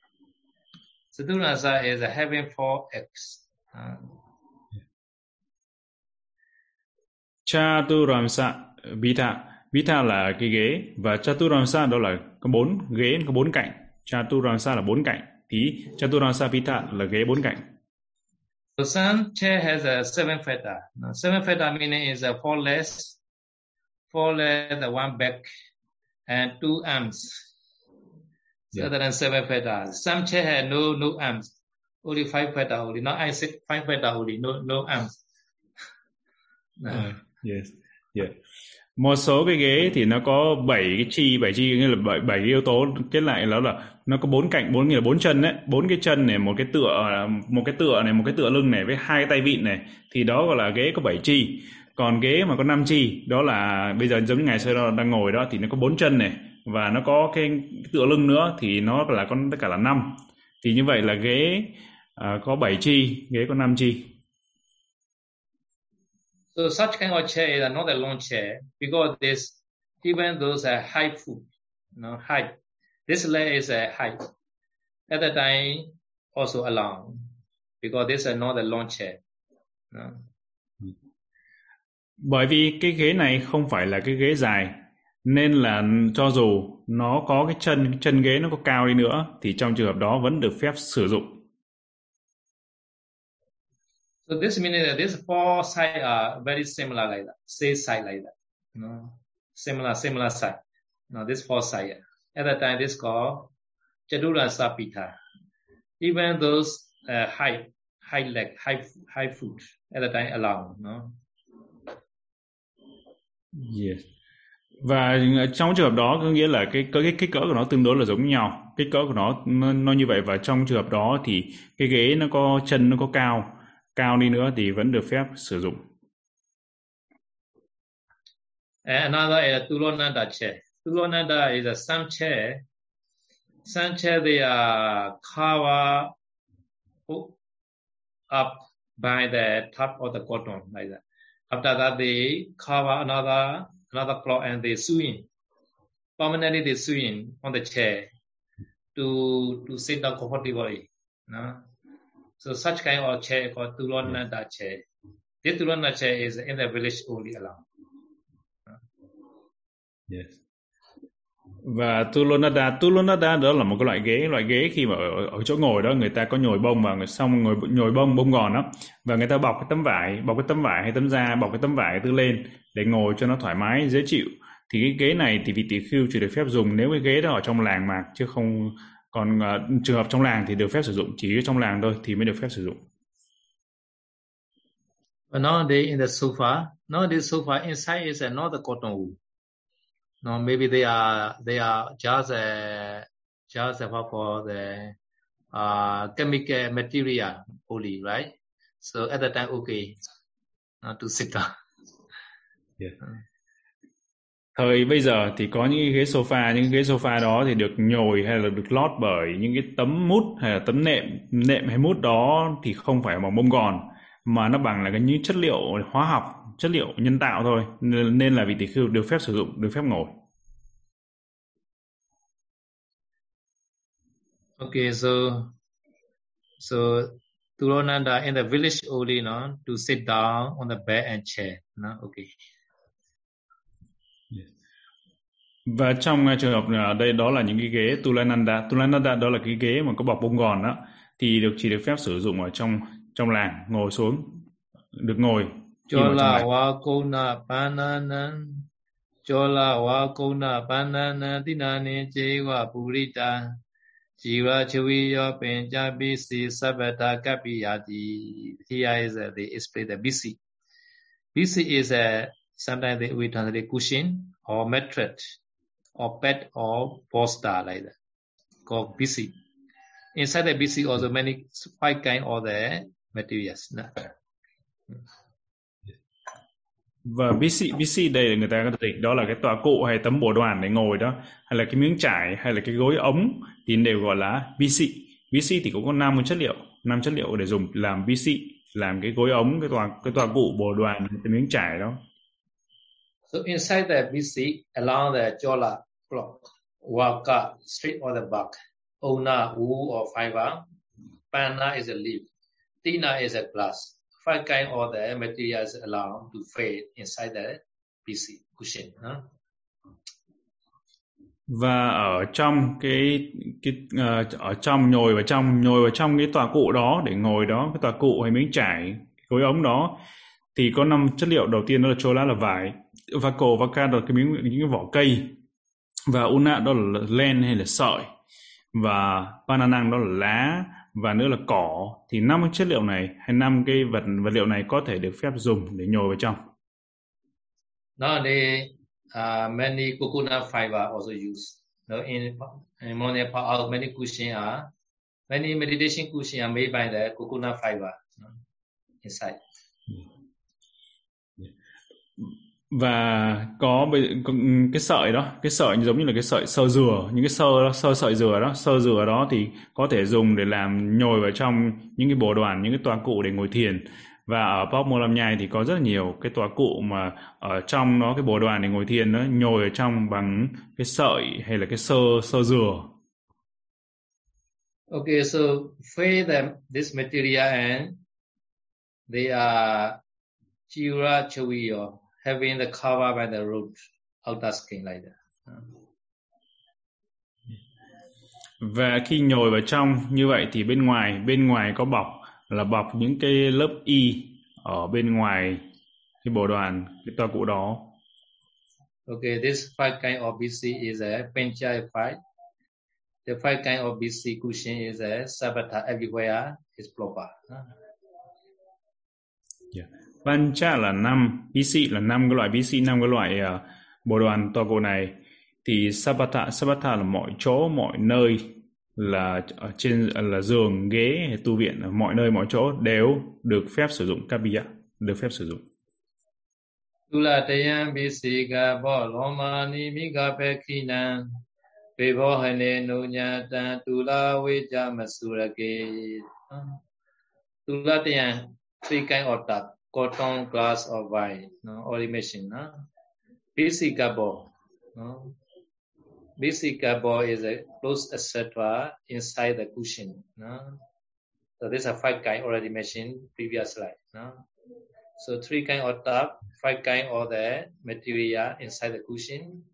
Chadunasa is a having four eggs. Uh. Chaturamsa Pita. Pita là cái ghế và Chaturamsa đó là có bốn ghế, có bốn cạnh. Chaturamsa là bốn cạnh. thì chaturasapita là ghế bốn cạnh. The sun chair has a seven feather. Now, seven feather meaning is a four legs, four legs, one back, and two arms. Yeah. Other than seven feathers. Some chair had no no arms, only five feathers only. Not I said five feathers only, no no arms. No. Uh, yes, yeah. Một số cái ghế thì nó có bảy cái chi, bảy chi nghĩa là bảy bảy yếu tố kết lại đó là nó có bốn cạnh, bốn nghĩa là bốn chân đấy, bốn cái chân này, một cái tựa, một cái tựa này, một cái tựa lưng này với hai tay vịn này, thì đó gọi là ghế có bảy chi. Còn ghế mà có năm chi, đó là bây giờ giống ngày Sayadaw đang ngồi đó thì nó có bốn chân này và nó có cái tựa lưng nữa thì nó là con tất cả là năm. Thì như vậy là ghế uh, có bảy chi, ghế có năm chi. So such kind of chair is not a long chair because this, even those are high foot, you know, high. This leg is a high. At the time also along because this is not a long chair. You know. Bởi vì cái ghế này không phải là cái ghế dài nên là cho dù nó có cái chân cái chân ghế nó có cao đi nữa thì trong trường hợp đó vẫn được phép sử dụng. So this means that these four sides are very similar like that. Same side like that. You know, similar, similar side. Now this four sides. At that time, this called chaturasapita. Even those uh, high, high leg, high, high foot. At that time, allowed. You know? Yes. Và trong trường hợp đó có nghĩa là cái cái kích cỡ của nó tương đối là giống nhau. Kích cỡ của nó, nó nó như vậy và trong trường hợp đó thì cái ghế nó có chân nó có cao. Cao đi nữa thì vẫn được phép sử dụng. And another is a Tulonanda chair. Tulonanda is a sun chair. Sun chair they are covered up by the top of the cotton like that. After that they cover another another cloth and they sew in. Permanently they sew in on the chair to to sit down comfortably. No? So such kind of chair called Tulonanda chair. This Tulonanda chair is in the village only allowed. Yes. Và Tulonanda, Tulonanda đó là một cái loại ghế, loại ghế khi mà ở, ở chỗ ngồi đó người ta có nhồi bông vào, xong ngồi nhồi bông, bông gòn đó, và người ta bọc cái tấm vải, bọc cái tấm vải hay tấm da, bọc cái tấm vải tư lên để ngồi cho nó thoải mái, dễ chịu. Thì cái ghế này thì vị tỷ khưu chỉ được phép dùng nếu cái ghế đó ở trong làng mà chứ không. Còn uh, trường hợp trong làng thì được phép sử dụng, chỉ trong làng thôi thì mới được phép sử dụng. But nowadays in the sofa, nowadays sofa inside is not the cotton wool. No, maybe they are they are just a just a for the uh, chemical material only, right? So at that time, okay, not to sit down. Yeah. Thời bây giờ thì có những ghế sofa, những ghế sofa đó thì được nhồi hay là được lót bởi những cái tấm mút hay là tấm nệm, nệm hay mút đó thì không phải bằng bông gòn mà nó bằng là cái những chất liệu hóa học, chất liệu nhân tạo thôi, nên là vị tỷ khưu được phép sử dụng, được phép ngồi. Okay, so so Tulonanda in the village only, no, to sit down on the bed and chair, no, okay. Và trong trường hợp ở đây đó là những cái ghế Tulonanda, Tulonanda đó là cái ghế mà có bọc bông gòn đó thì được chỉ được phép sử dụng ở trong trong làng, ngồi xuống được ngồi. Chola wakona banana, chola wakona banana dinane jewa purita, jiva chuviya penjabi si sabata kapiyati. Here is uh, they explain the B C. B C is a uh, sometimes they we translate cushion or mattress, or bed, or bolster like that, called B C. Inside the B C also many five kind of the materials. No? Và B C, B C đây là người ta có thể đó là cái tòa cụ hay tấm bồ đoàn để ngồi đó, hay là cái miếng trải, hay là cái gối ống thì đều gọi là B C. B C thì cũng có năm chất liệu, năm chất liệu để dùng làm B C, làm cái gối ống, cái tòa cái tòa cụ bồ đoàn, cái miếng trải đó. So inside the B C, along the chola cloth, waka, straight or the bark, ona, wool or fiber, panna is a leaf, tina is a glass. Five kind of the materials allowed to fade inside the B C cushion. Huh? và ở trong cái, cái uh, ở trong nhồi vào trong nhồi vào trong cái tòa cụ đó để ngồi đó, cái tòa cụ hay miếng trải gối ống đó thì có năm chất liệu. Đầu tiên đó là chola là vải, vako vaka là cái miếng những cái vỏ cây, và una đó là len hay là sợi, và pananang đó là lá, và nữa là cỏ. Thì năm chất liệu này hay năm cái vật vật liệu này có thể được phép dùng để nhồi vào trong. Đó thì uh, many coconut fiber also used. No, in in modern part, many cushion are many meditation cushion are made by the coconut fiber. No? Inside. Và có cái sợi đó, cái sợi giống như là cái sợi sơ dừa, những cái sơ sơ sợi dừa đó, sơ dừa đó thì có thể dùng để làm nhồi vào trong những cái bồ đoàn, những cái tòa cụ để ngồi thiền. Và ở Pop Mô Lam Nhai thì có rất là nhiều cái tòa cụ mà ở trong đó cái bồ đoàn để ngồi thiền đó nhồi ở trong bằng cái sợi hay là cái sơ sơ dừa. Okay, so for them this material and they are chira chawiyo, having the cover by the root outer skin like that. Và khi nhồi vào trong như vậy thì bên ngoài bên ngoài có bọc là bọc những cái lớp y ở bên ngoài cái bồ đoàn, cái tòa cụ đó. Okay, this five kind of B C is a panchai five. The five kind of B C cushion is a sabata everywhere is proper. Yeah. Pancha là năm, bc là năm cái loại bc, năm cái loại uh, bồ đoàn tòa cụ này. Thì sabata sabata là mọi chỗ, mọi nơi, là ở trên là giường, ghế hay tu viện, ở mọi nơi mọi chỗ đều được phép sử dụng kapiya, được phép sử dụng. Tula tayan bc bo loma ni mika pekina bebo hane no nya tan tula weja masurake tula tayan three kind of that cotton, glass or wine, no olimation, no bc bo no. Basic cardboard is a close et cetera inside the cushion. No? So these are five kinds already mentioned previous slide. No? So three kinds of top, five kinds of the material inside the cushion.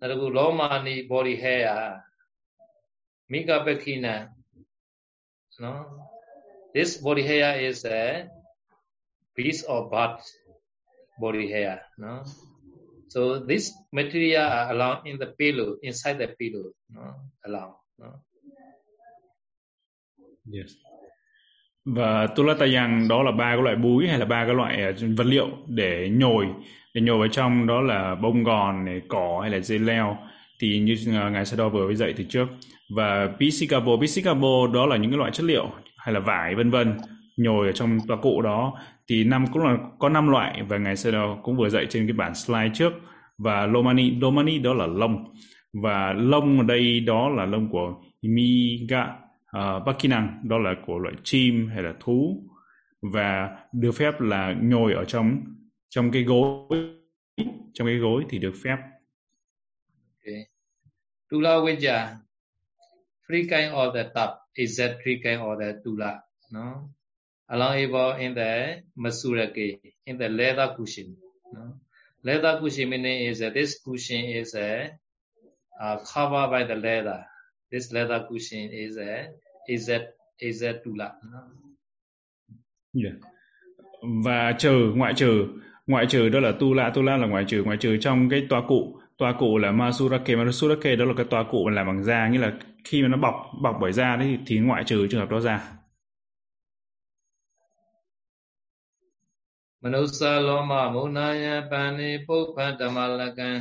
Now the Romani body hair, Mika Bekina. No? This body hair is a piece of bat body hair. No? So this material are allowed in the pillow, inside the pillow, no? Allowed. No? Yes. Và tulatayang đó là ba cái loại búi hay là ba cái loại vật liệu để nhồi, để nhồi vào trong, đó là bông gòn, này, cỏ hay là dây leo. Thì như ngài Sayadaw vừa mới dạy từ trước. Và pisikabo, pisikabo đó là những cái loại chất liệu hay là vải vân vân nhồi ở trong tòa cụ đó. Thì năm cũng là có năm loại và ngài Sayadaw cũng vừa dạy trên cái bản slide trước. Và lomani, lomani đó là lông, và lông ở đây đó là lông của miga uh, bakinang, đó là của loại chim hay là thú, và được phép là nhồi ở trong trong cái gối, trong cái gối thì được phép. Tula weja three kind of the top is that three kind of the tula, no? Allowable in the masurake, in the leather cushion. No? Leather cushion meaning is that this cushion is a uh, covered by the leather. This leather cushion is a is a is a tula. No? Yeah. Và trừ, ngoại trừ, ngoại trừ đó là tula, tula là ngoại trừ, ngoại trừ trong cái tòa cụ, tòa cụ là masurake, masurake đó là cái tòa cụ làm bằng da, nghĩa là khi mà nó bọc bọc bởi da đấy thì ngoại trừ trường hợp đó ra. Manusa loma munaya pani pukha damalakan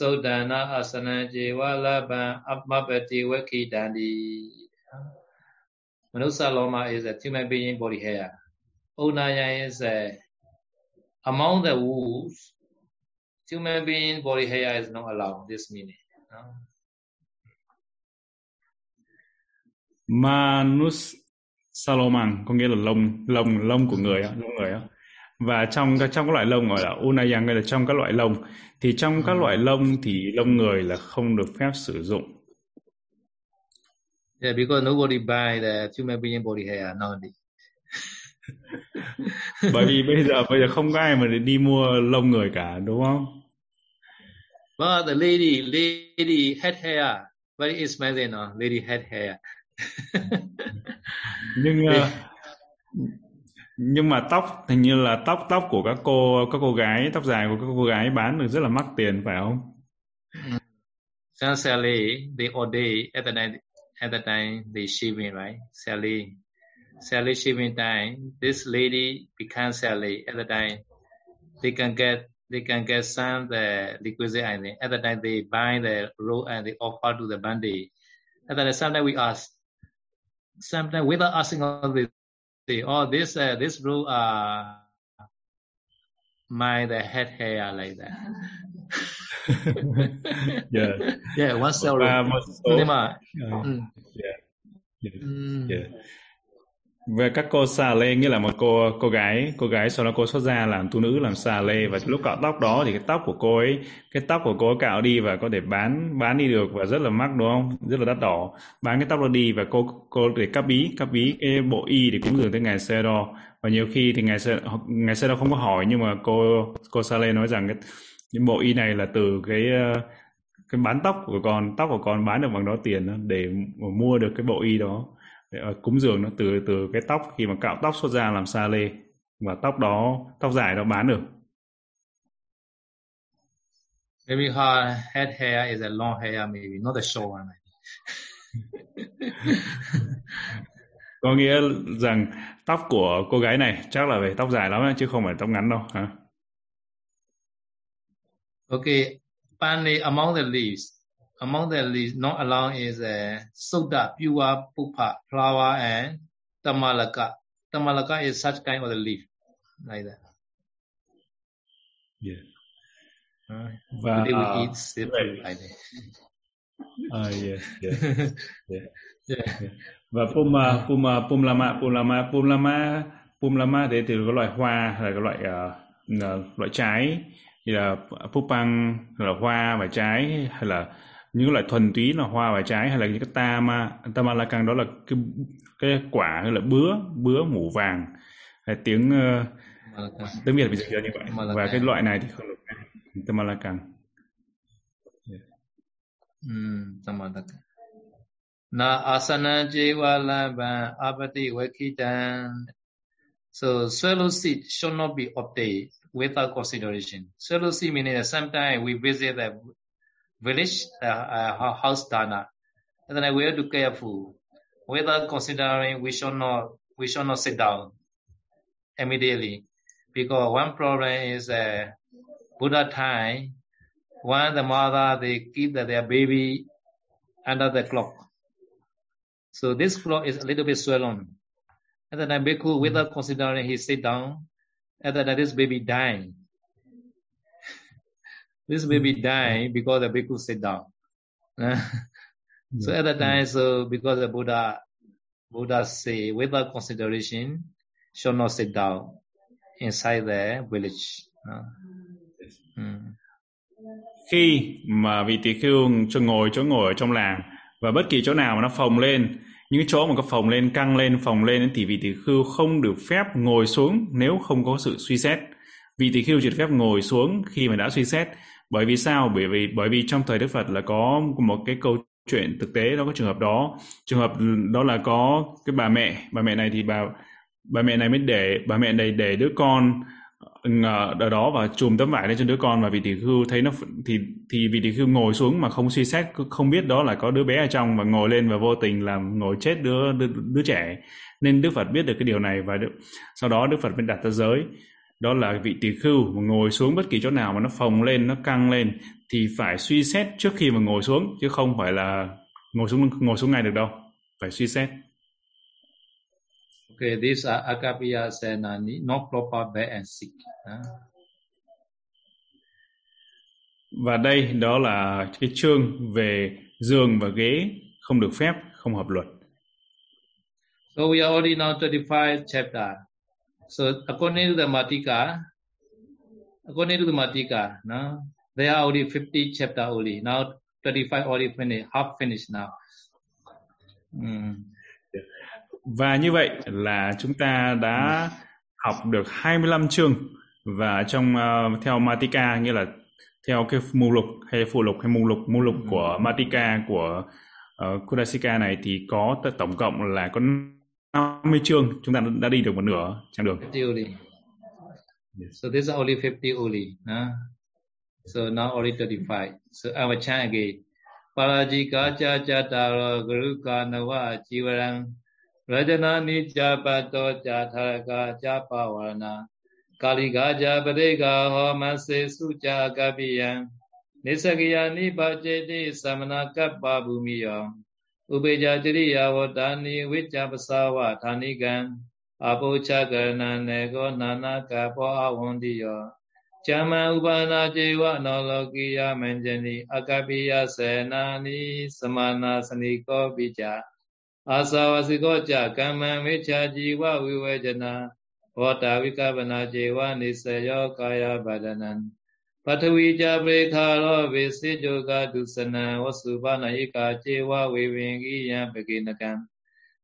sodana asana jiva laban apmapati wakidandi. Manusa loma is a human being body hair. Unaya is a, among the wolves, human being body hair is not allowed. This meaning. No? Manus salomang có nghĩa là lông, lông, lông của người á, lông người á. Và trong trong các loại lông gọi là unayang, hay là trong các loại lông, thì trong các loại lông thì lông người là không được phép sử dụng. Yeah, because nobody buy the human being body hair nowadays. Bởi vì bây giờ bây giờ không có ai mà đi mua lông người cả, đúng không? Well, the lady, lady had hair. Very smiling, no? Lady had hair. nhưng uh, nhưng mà tóc hình như là tóc tóc của các cô các cô gái tóc dài của các cô gái bán được rất là mắc tiền phải không? Sally, they all day at the night at the time they shaving, right? Sally, Sally shaving time. This lady become Sally at the time. They can get they can get some the requisite item. At the time they buy the robe and they offer to the Bhante. At the time sometimes we ask. Sometimes without asking all this, they all this uh, this blue uh my the head hair like that. yeah, yeah, one cell. Và một số, uh, yeah, yeah, yeah. Về các cô xà lê nghĩa là một cô cô gái cô gái sau đó cô xuất gia làm tu nữ làm xà lê và lúc cạo tóc đó thì cái tóc của cô ấy cái tóc của cô ấy cạo đi và có thể bán bán đi được và rất là mắc đúng không, rất là đắt đỏ, bán cái tóc đó đi và cô cô để cắp bí cắp bí cái bộ y để cúng dường tới ngài Sayadaw. Và nhiều khi thì ngài ngài Sayadaw không có hỏi nhưng mà cô cô xà lê nói rằng cái, cái bộ y này là từ cái cái bán tóc của con, tóc của con bán được bằng đó tiền đó, để mua được cái bộ y đó, cúng dường nó từ từ cái tóc khi mà cạo tóc xuất ra làm sa lê và tóc đó tóc dài đó bán được. Maybe her head hair is a long hair, maybe not a short one. Có nghĩa rằng tóc của cô gái này chắc là về tóc dài lắm chứ không phải tóc ngắn đâu hả? Okay, finally among the leaves. Among the leaves not allowed is uh, soda, pure, pupa, flower, and tamalaka. Tamalaka is such kind of the leaf, like that. Yeah. Uh, but, they will uh, eat separate, like that. Ah, yes, yes, yeah, yeah. Và puma, puma, pumlama, pumlama, pumlama, pumlama đấy thì là cái loại hoa, là cái loại uh, loại trái, thì là pupang là hoa và trái, hay là những loại thuần túy là hoa và trái, hay là những cái tama tamalakang đó là cái, cái quả hay là bứa bứa mủ vàng, hay tiếng uh, tiếng Việt bây giờ như vậy. Malakang. Và cái loại này thì không được tamalakang. Yeah. Mm, tamalakang. Na asana jevalaba abati wakitan. So swallow seed should not be obtained without consideration. Swallow seed meaning that sometimes we visit the village, uh, uh, house dana, and then we have to be careful. Without considering, we should not, we should not sit down immediately, because one problem is uh, Buddha time. When the mother they keep the, their baby under the clock, so this clock is a little bit swollen. And then Bhikkhu, without considering, he sit down, and then this baby died. This baby died because the bhikkhu sit down. So at that time, so because the Buddha, Buddha say, without consideration, should not sit down inside the village. Mm. Khi mà vị tỳ khưu ngồi chỗ ngồi ở trong làng và bất kỳ chỗ nào mà nó phồng lên, những chỗ mà có phồng lên, căng lên, phồng lên thì vị tỳ khưu không được phép ngồi xuống nếu không có sự suy xét. Vị tỳ khưu chỉ được phép ngồi xuống khi mà đã suy xét. Bởi vì sao? Bởi vì bởi vì trong thời Đức Phật là có một cái câu chuyện thực tế, đó có trường hợp đó. Trường hợp đó là có cái bà mẹ, bà mẹ này thì bà bà mẹ này mới để bà mẹ này để đứa con ở đó và chùm tấm vải lên cho đứa con, và vị tỳ khưu thấy nó thì thì vị tỳ khưu ngồi xuống mà không suy xét, không biết đó là có đứa bé ở trong, và ngồi lên và vô tình làm ngồi chết đứa đứa, đứa trẻ. Nên Đức Phật biết được cái điều này và được, sau đó Đức Phật mới đặt ra giới. Đó là vị tỳ khưu mà ngồi xuống bất kỳ chỗ nào mà nó phồng lên, nó căng lên thì phải suy xét trước khi mà ngồi xuống, chứ không phải là ngồi xuống ngồi xuống ngay được đâu, phải suy xét. Okay, these are Akapiyat Sayana Niddeso, not proper bed and sick. Huh? Và đây đó là cái chương về giường và ghế không được phép, không hợp luật. So we are already now thirty-five chapter. So according to the Matika, according to the Matika, no, there are only fifty chapter only. Now thirty-five already finished, half finished now. Mm. Và như vậy là chúng ta đã học được hai mươi lăm chương, và trong uh, theo Matika nghĩa là theo cái mưu lục hay phụ lục hay mưu lục mưu lục ừ. của Matika của uh, Kudasika này thì có tổng cộng là có năm mươi chương, chúng ta đã đi được một nửa chặng đường. So this is only fifty only. Huh? So now only thirty-five. So I will chant again. Parajika cha cha taro guru kanawa chivarang rajana ni cha pato cha tharaka cha pavarana kaliga cha padega homa se sucha kapiyan nisakiya ni bhajeti samanaka babumiya ubeja jiriya vodani vicha pasawa thanigan abocha karna nego nanaka po avondiya Chama Ubana Jewa Anulokyani Manjani Akapiyat Sayana Niddeso Samana Saniko Bija Asawasiko Cha Kama Mecha Jiwa Vivajana Vata Vikavana Jewa Nisayo Kaya Badanan Patavija Brekharo Visijoga Dusana Vasubana Ika Jewa Vivingi Yampekinakam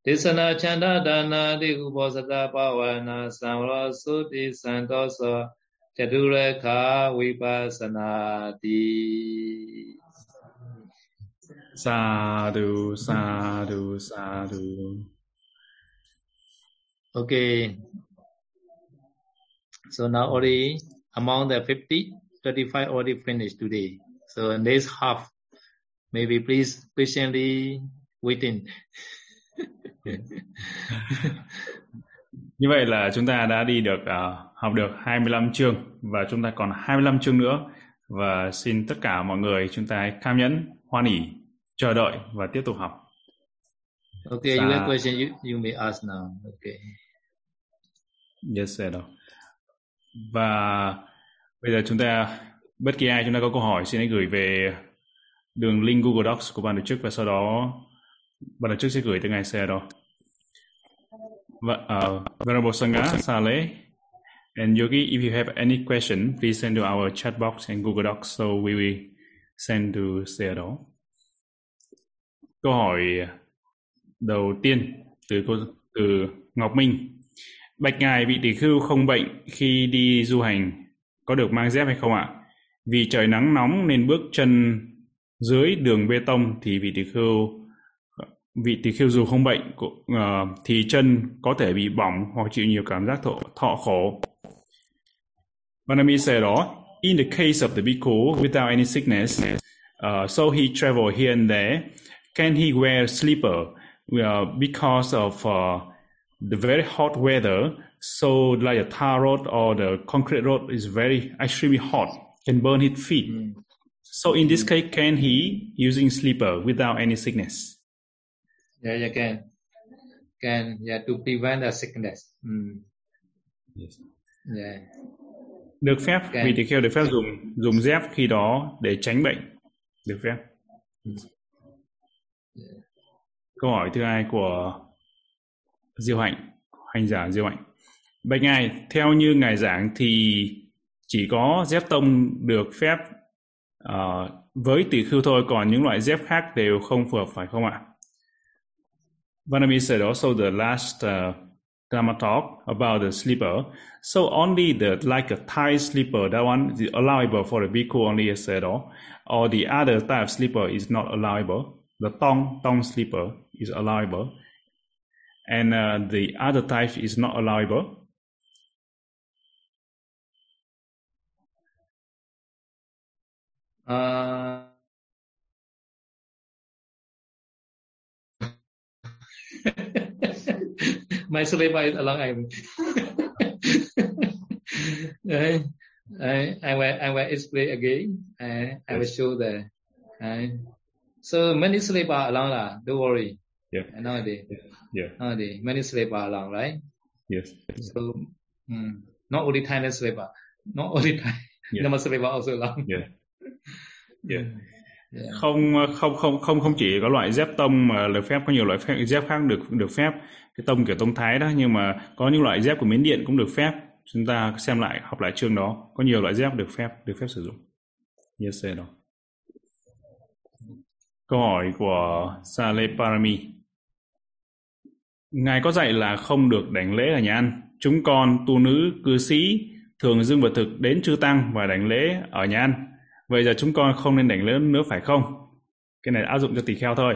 Tisana Chanda Dana Dikubosata Pawana Samra Suti Santoso Chaduraka Vipassanati. Sadhu, sadhu, sadhu. Okay. So now already among the fifty, thirty-five already finished today. So in this half, maybe please patiently waiting. Như vậy là chúng ta đã đi được uh, học được hai mươi lăm chương và chúng ta còn hai mươi lăm chương nữa, và xin tất cả mọi người chúng ta hãy cam nhẫn, hoan hỷ, chờ đợi và tiếp tục học. Okay, Sa... you have question you, you may ask now. Okay. Yes, sir. Và bây giờ chúng ta bất kỳ ai chúng ta có câu hỏi xin hãy gửi về đường link Google Docs của ban tổ chức, và sau đó ban tổ chức sẽ gửi tới ngài Sayadaw. Uh, Venerable Sangha, Saleh, and Yogi, if you have any question, please send to our chat box and Google Docs, so we will send to Sayadaw. Câu hỏi đầu tiên từ, từ Ngọc Minh. Bạch ngài, vị tỷ khưu không bệnh khi đi du hành có được mang dép hay không ạ? Vì trời nắng nóng nên bước chân dưới đường bê tông thì vị tỷ khưu Vị tỳ khưu dù không bệnh uh, thì chân có thể bị bỏng hoặc chịu nhiều cảm giác thọ, thọ khổ. Vanami said đó, in the case of the bhikkhu without any sickness, uh, so he travel here and there, can he wear slipper uh, because of uh, the very hot weather, so like a tar road or the concrete road is very extremely hot, can burn his feet. Mm. So in this case, can he using slipper without any sickness? Yeah, you can, can yeah to prevent the sickness. Mm. Yes. Yeah. Được phép, can. Vì tỳ kheo được phép dùng dùng dép khi đó để tránh bệnh. Được phép. Mm. Yeah. Câu hỏi thứ hai của Diệu Hạnh, hành giả Diệu Hạnh. Bạch ngài, theo như ngài giảng thì chỉ có dép tông được phép uh, với tỳ khưu thôi, còn những loại dép khác đều không phù hợp phải không ạ? Vanami said also the last uh, Dhamma talk about the slipper. So only the like a Thai slipper, that one is allowable for the bhikkhu only, said all. Or the other type of slipper is not allowable. The thong thong slipper is allowable, and uh, the other type is not allowable. Uh... My slipper is along I I, I, I, will, I will explain again. I, I will show the. I, so many slipper are along lah. Don't worry. Yeah. Nowadays. Yeah. Nowadays many slipper are along, right? Yes. So um, not only Thailand slipper, not only Thai. Yeah. Number slipper also along. Yeah. Yeah. Yeah. Không không không không không chỉ có loại dép tông mà được phép, có nhiều loại phép, dép khác được được phép, cái tông kiểu tông Thái đó, nhưng mà có những loại dép của Miến Điện cũng được phép. Chúng ta xem lại, học lại chương đó, có nhiều loại dép được phép được phép sử dụng. Yes, đó. Câu hỏi của Sale Parami. Ngài có dạy là không được đảnh lễ ở nhà ăn. Chúng con tu nữ cư sĩ thường dâng vật thực đến chư tăng và đảnh lễ ở nhà ăn. Vậy giờ chúng con không nên đánh lớn nữa phải không? Cái này áp dụng cho tỳ kheo thôi.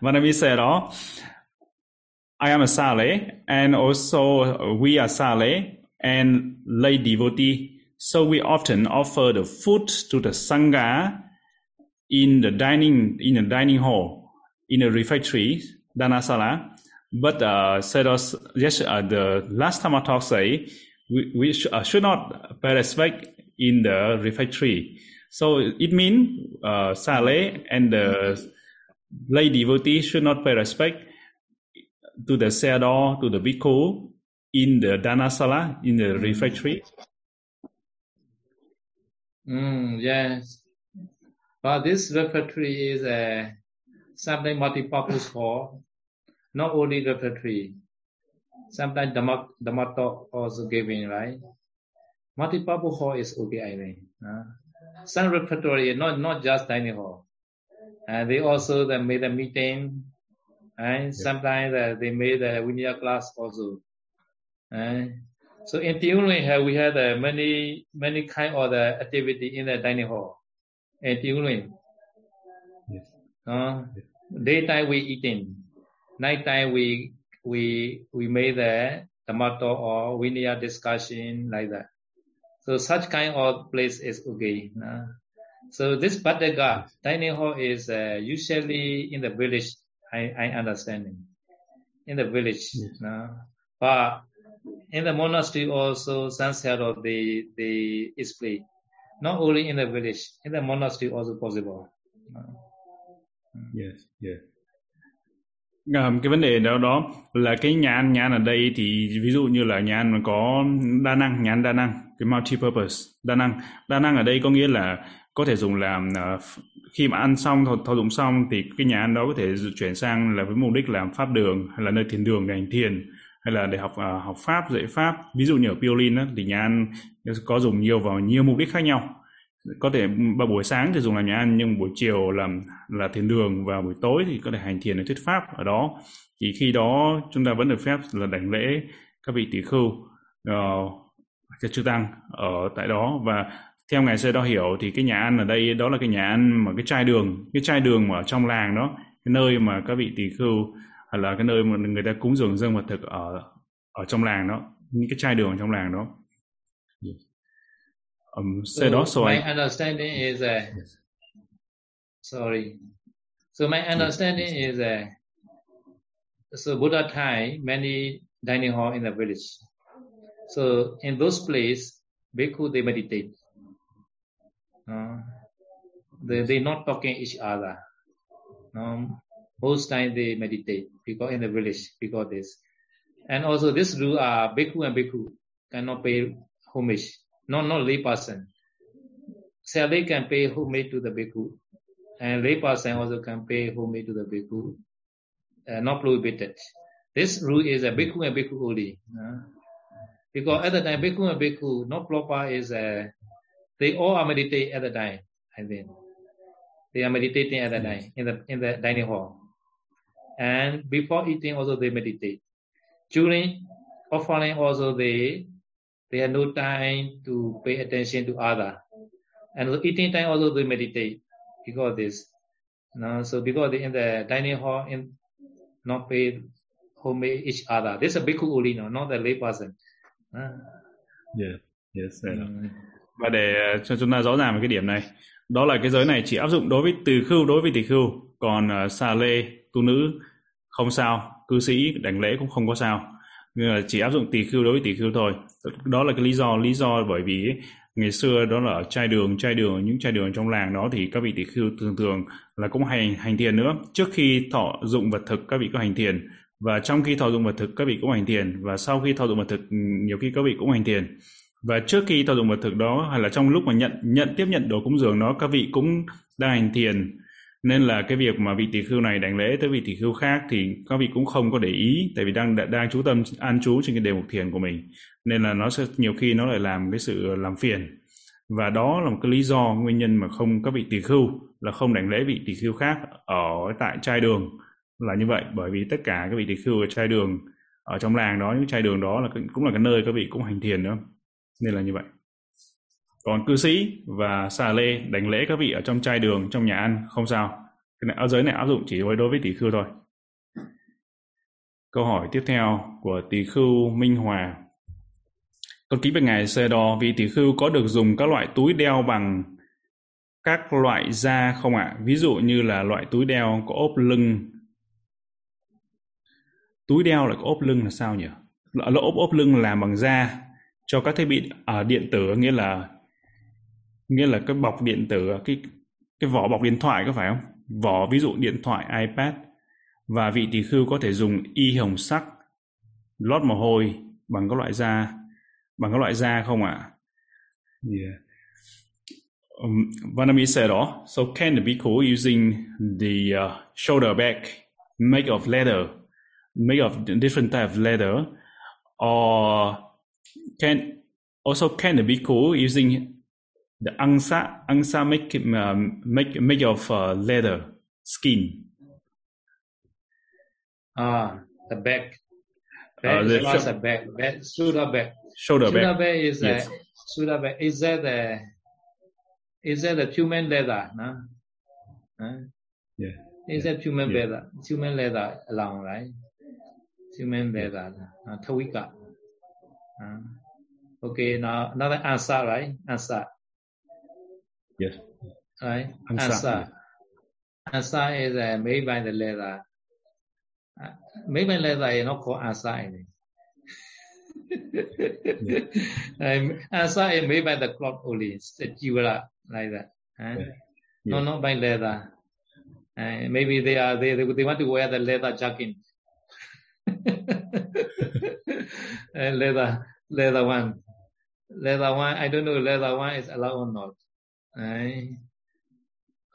Vanami said đó, I am a sale and also we are sale and lay devotee. So we often offer the food to the Sangha in the dining in the dining hall, in the refectory, Dhanasala. But uh, said us yes, uh, the last time I talked, say we, we sh- uh, should not participate in the refectory. So it means uh, Sale and the lay devotee should not pay respect to the Sayadaw, to the bhikkhu in the Dhanasala, in the refectory. Mm, yes. But this repertory is a sometimes multi-purpose hall, not only repertory. Sometimes the motto also giving, right? Multi-purpose hall is okay, I mean. Huh? Some repertory, not not just dining hall. Uh, they also they made a meeting, and yeah. sometimes uh, they made a Vinaya class also. Uh, So in Tiunlin, we had uh, many many kind of the activity in the dining hall. In Tiunlin, yes. uh, yes. daytime we eating, nighttime we we we made the tomato or vinaya discussion like that. So such kind of place is okay. Uh. So this Bhikkhadayaka dining hall is uh, usually in the village. I I understanding in the village, yes. uh. but. In the monastery also, sunset of the the display, not only in the village, in the monastery also possible. Yes, yes. À, cái vấn đề đó đó là cái nhà ăn, nhà ăn ở đây thì ví dụ như là nhà ăn có đa năng, nhà ăn đa năng, cái multi-purpose, đa năng, đa năng ở đây có nghĩa là có thể dùng làm uh, khi mà ăn xong, thọ, thọ dụng xong thì cái nhà ăn đó có thể chuyển sang là với mục đích làm pháp đường hay là nơi thiền đường để hành thiền. Hay là để học uh, học pháp, dạy pháp. Ví dụ như ở Piolin á, thì nhà ăn có dùng nhiều vào nhiều mục đích khác nhau. Có thể buổi sáng thì dùng làm nhà ăn, nhưng buổi chiều làm là thiền đường, và buổi tối thì có thể hành thiền để thuyết pháp ở đó. Thì khi đó chúng ta vẫn được phép là đảnh lễ các vị tỷ khưu uh, chư tăng ở tại đó. Và theo ngài Sayadaw hiểu thì cái nhà ăn ở đây đó là cái nhà ăn mà cái chai đường, cái chai đường mà ở trong làng đó, cái nơi mà các vị tỷ khưu hay là cái nơi mà người ta cúng dường dâng vật thực ở ở trong làng đó, những cái chai đường ở trong làng đó. Yes. Um, so, so, đó so my I... understanding is uh, yes. sorry. So my understanding yes. is uh, so Buddha time many dining hall in the village. So in those places, bhikkhu they meditate. Uh, they they not talking each other. Um, Most time they meditate because in the village because this, and also this rule are bhikkhu and bhikkhu cannot pay homage. No, not lay person. Sale can pay homage to the bhikkhu, and lay person also can pay homage to the bhikkhu. Uh, not prohibited. This rule is a bhikkhu and bhikkhu only. Uh, because at the time bhikkhu and bhikkhu not proper is a, they all are meditate at the time. I think they are meditating at the time in the in the dining hall. And before eating also they meditate. During offering also they they have no time to pay attention to other. And eating time also they meditate because of this. No, so because they in the dining hall and not pay homage each other. This is a bhikkhu only, no, not the lay person. Ah. Yeah, yes, I know. Mm. Và để cho chúng ta rõ ràng về cái điểm này, đó là cái giới này chỉ áp dụng đối với từ khưu, đối với tỷ khưu, còn uh, xà lê tu nữ không sao, cư sĩ đảnh lễ cũng không có sao, nhưng là chỉ áp dụng tỳ khưu đối với tỳ khưu thôi. Đó là cái lý do lý do bởi vì ấy, ngày xưa đó là ở trai đường trai đường những trai đường trong làng đó thì các vị tỳ khưu thường thường là cũng hành hành thiền nữa. Trước khi thọ dụng vật thực các vị có hành thiền, và trong khi thọ dụng vật thực các vị cũng hành thiền, và sau khi thọ dụng vật thực nhiều khi các vị cũng hành thiền. Và trước khi thọ dụng vật thực đó hay là trong lúc mà nhận nhận tiếp nhận đồ cúng dường đó, các vị cũng đang hành thiền. Nên là cái việc mà vị tỷ khưu này đánh lễ tới vị tỷ khưu khác thì các vị cũng không có để ý, tại vì đang đang chú tâm an trú trên cái đề mục thiền của mình, nên là nó sẽ nhiều khi nó lại làm cái sự làm phiền. Và đó là một cái lý do nguyên nhân mà không các vị tỷ khưu là không đánh lễ vị tỷ khưu khác ở tại trai đường là như vậy, bởi vì tất cả các vị tỷ khưu ở trai đường ở trong làng đó, những trai đường đó là cũng là cái nơi các vị cũng hành thiền nữa, nên là như vậy. Còn cư sĩ và xà lê đánh lễ các vị ở trong chai đường, trong nhà ăn không sao. Cái này, áo giới này áp dụng chỉ đối với tỷ khưu thôi. Câu hỏi tiếp theo của tỷ khưu Minh Hòa. Con kính bạch ngài Sayadaw, vì tỷ khưu có được dùng các loại túi đeo bằng các loại da không ạ? Ví dụ như là loại túi đeo có ốp lưng. Túi đeo là có ốp lưng là sao nhỉ? Lỗ ốp ốp lưng làm bằng da cho các thiết bị à, điện tử, nghĩa là nghĩa là cái bọc điện tử, cái cái vỏ bọc điện thoại có phải không? Vỏ ví dụ điện thoại, iPad. Và vị tỷ khưu có thể dùng y hồng sắc lót mồ hôi bằng các loại da bằng các loại da không ạ? Yeah. Um, Vanami said đó. So can the bhikkhu using the uh, shoulder bag made of leather, made of different type of leather, or can also can the bhikkhu using the angsa angsa make uh, make made of uh, leather skin? Ah, the back. Back uh, is the back. Back. Shoulder back. Shoulder back. Shoulder back is yes. a shoulder back. Is that the is that the human leather? No. Huh? Yeah. Is that human yeah. leather? Human leather long, right? Human leather. Uh, Tawika. Uh, okay. Now another answer, right? Answer. Yes. Right. Answer. Answer is uh, made by the leather. Uh, made by leather is not called answer. Yeah. um, Asa is made by the cloth only, the jewelry like that. Huh? Yeah. Yeah. No, not by leather. Uh, maybe they are they, they they want to wear the leather jacket, uh, leather leather one, leather one. I don't know leather one is allowed or not. Uh,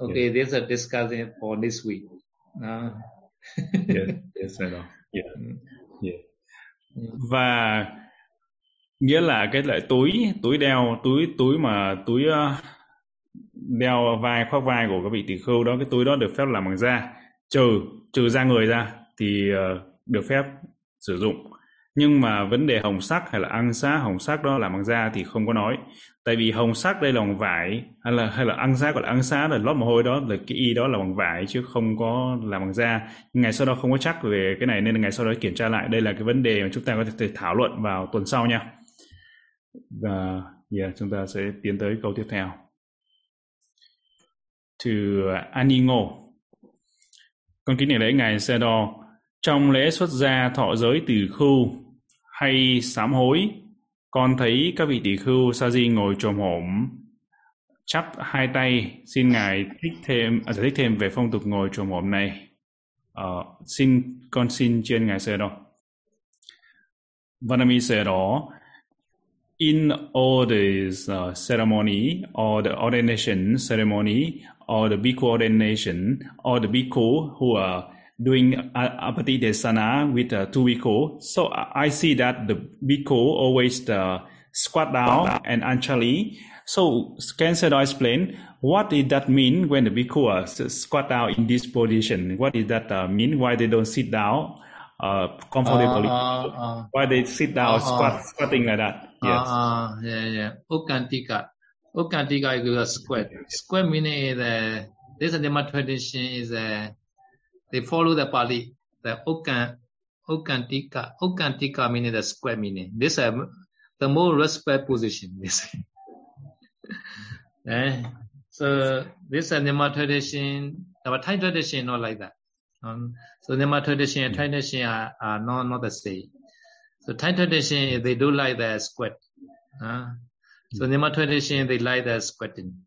okay, yeah. This is a discussion for this week. Uh. yes, yes, I know. Yeah, yeah. Và nghĩa là cái loại túi túi đeo túi túi mà túi uh, đeo vai khoác vai của các vị tỷ khưu đó, cái túi đó được phép làm bằng da, trừ trừ da người ra thì uh, được phép sử dụng. Nhưng mà vấn đề hồng sắc hay là ăn xá hồng sắc đó làm bằng da thì không có nói, tại vì hồng sắc đây là bằng vải, hay là hay là ăn xá, gọi là ăn xá là lót mồ hôi đó, là cái y đó là bằng vải chứ không có làm bằng da. Ngày sau đó không có chắc về cái này nên ngày sau đó kiểm tra lại. Đây là cái vấn đề mà chúng ta có thể thảo luận vào tuần sau nha. Và yeah, chúng ta sẽ tiến tới câu tiếp theo. To Aningo, con kính này lễ ngài Sayadaw, trong lễ xuất gia thọ giới tỷ khưu hay sám hối, con thấy các vị tỷ khưu Sa-di ngồi chồm hổm chắp hai tay, xin ngài thích thêm à, giải thích thêm về phong tục ngồi chồm hổm này. Uh, xin con xin chuyên ngài Sayadaw. Vanami Sayadaw, in all this uh, ceremony or the ordination ceremony or the bhikkhu ordination or the bhikkhu who are doing apati desana with uh, two bhikkhu. So uh, I see that the bhikkhu always uh, squat down and anjali. So can Sayadaw explain what did that mean when the bhikkhu uh, squat down in this position? What did that uh, mean? Why they don't sit down uh, comfortably? Uh, uh, uh, Why they sit down uh, squat, uh, squatting like that? Yes. Uh, yeah, yeah. Okantika. Okantika is a squat. Squat meaning is uh, this Dhamma tradition is a uh, they follow the Pali, the Okan, Okantika, Okantika meaning the square meaning. This is the more respect position. eh? So this is Dhamma tradition. Our Thai tradition is not like that. Um, so Dhamma tradition and Thai tradition are, are not, not the same. So Thai tradition, they do like the squat. Uh? So Dhamma tradition, they like the squatting.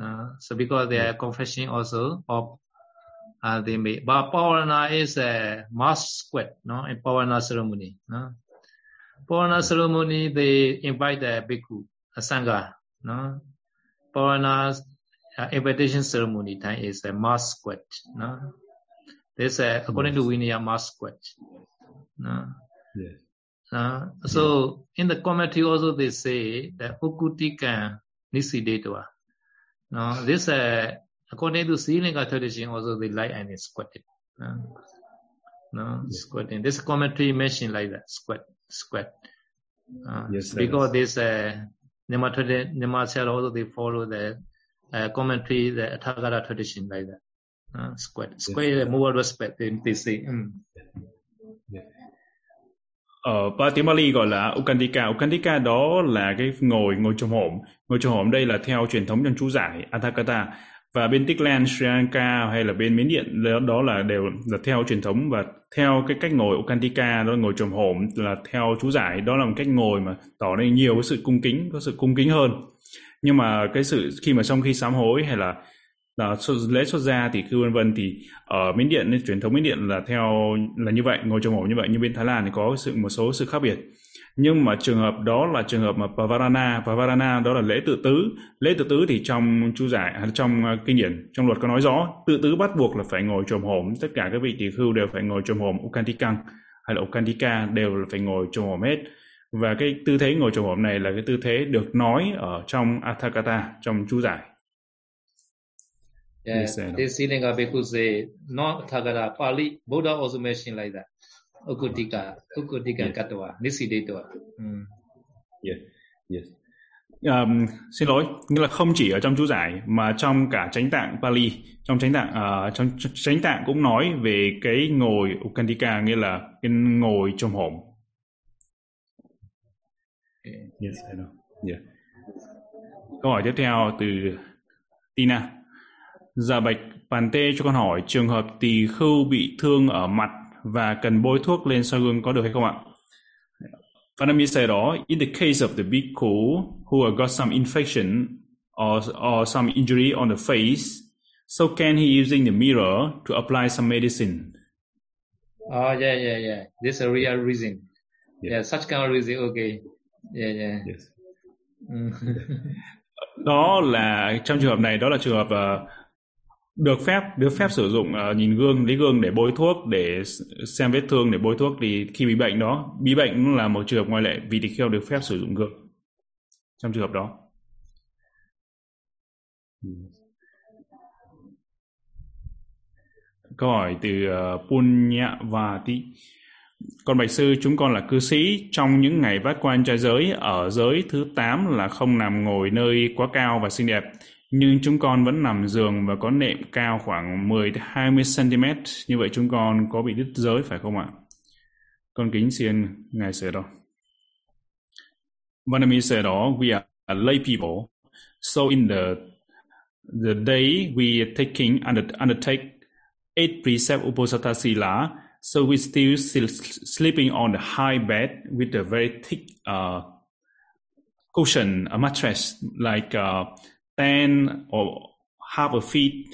Uh? So because they are confessing also of Uh, they may, but Pavarana is a mass squat, no? In Pavarana ceremony, no? Pavarana ceremony, they invite the bhikkhu, a sangha, no? Pavarana uh, invitation ceremony time is a mass squat, no? This uh, according yes. to Vinaya mass squat, no? Yes. Uh, so yes. in the commentary also they say that Okutika Nisidetwa, no? This uh, according to Sri Lanka tradition, also they lie and they squatted. No, no yes. squatting. This commentary mentioned like that, squat, squat. Uh, yes, because this uh, Nema Sayadaw, they follow the uh, commentary, the Attagara tradition like that. Uh, square, square yeah. Moral respect in tê xê. Mm. Yeah. Ở Patimali gọi là Ukandika. Ukandika đó là cái ngồi, ngồi trong hổm. Ngồi trong hổm đây là theo truyền thống trong chú giải Atthakatha. Và bên Tiklan, Sri Lanka hay là bên Miến Điện đó là đều là theo truyền thống và theo cái cách ngồi Ukandika, đó là ngồi trong hổm là theo chú giải. Đó là một cách ngồi mà tỏ ra nhiều cái sự cung kính, có sự cung kính hơn. Nhưng mà cái sự khi mà xong khi sám hối hay là là lễ xuất gia thì cứ vân vân thì ở Miến Điện nên truyền thống Miến Điện là theo là như vậy, ngồi trong hổm như vậy, nhưng bên Thái Lan thì có sự một số sự khác biệt. Nhưng mà trường hợp đó là trường hợp mà Pavarana, Pavarana đó là lễ tự tứ. Lễ tự tứ thì trong chú giải trong kinh điển, trong luật có nói rõ, tự tứ bắt buộc là phải ngồi trong hổm, tất cả các vị tỳ khưu đều phải ngồi trong hổm, Ukantikang hay là Ukandika đều là phải ngồi trong hổm hết. Và cái tư thế ngồi trong hổm này là cái tư thế được nói ở trong Atthakatha, trong chú giải. Yeah, this Sri Lanka Bhikkhu say, not Thagara, Pali, Buddha also mentioned like that. Ukutika, Ukutika Katwa, Nisidetwa. Yes, yes. Um, xin lỗi, nghĩa là không chỉ ở trong chú giải mà trong cả chánh tạng Pali, trong chánh tạng, uh, trong chánh tạng cũng nói về cái ngồi Ukantika, nghĩa là cái ngồi trong hổm. Yes, I know. Yeah. Câu hỏi tiếp theo từ Tina. Dạ bạch Bhante cho con hỏi trường hợp tỳ khưu bị thương ở mặt và cần bôi thuốc lên soi gương có được hay không ạ? Panami said đó, in the case of the bhikkhu who got some infection or or some injury on the face, so can he using the mirror to apply some medicine? Oh yeah yeah yeah, this is a real reason. Yeah, yeah such kind of reason. Okay. Yeah yeah. Yes. Đó là trong trường hợp này đó là trường hợp uh, được phép được phép sử dụng uh, nhìn gương, lấy gương để bôi thuốc, để xem vết thương, để bôi thuốc thì khi bị bệnh đó, bị bệnh là một trường hợp ngoại lệ vì thì khi được phép sử dụng gương trong trường hợp đó. Câu hỏi từ uh, Punyavati. Còn bạch sư, chúng con là cư sĩ trong những ngày bát quan trai giới, ở giới thứ tám là không nằm ngồi nơi quá cao và xinh đẹp. Nhưng chúng con vẫn nằm giường và có nệm cao khoảng mười đến hai mươi xăng-ti-mét. Như vậy chúng con có bị đứt giới phải không ạ? Con kính xin Ngài Sayadaw. Vanami Sayadaw, we are lay people. So in the the day we are taking under, undertake eight precept Uposatha Sila. So we still, still sleeping on the high bed with a very thick uh, cushion, a mattress like uh, ten or half a feet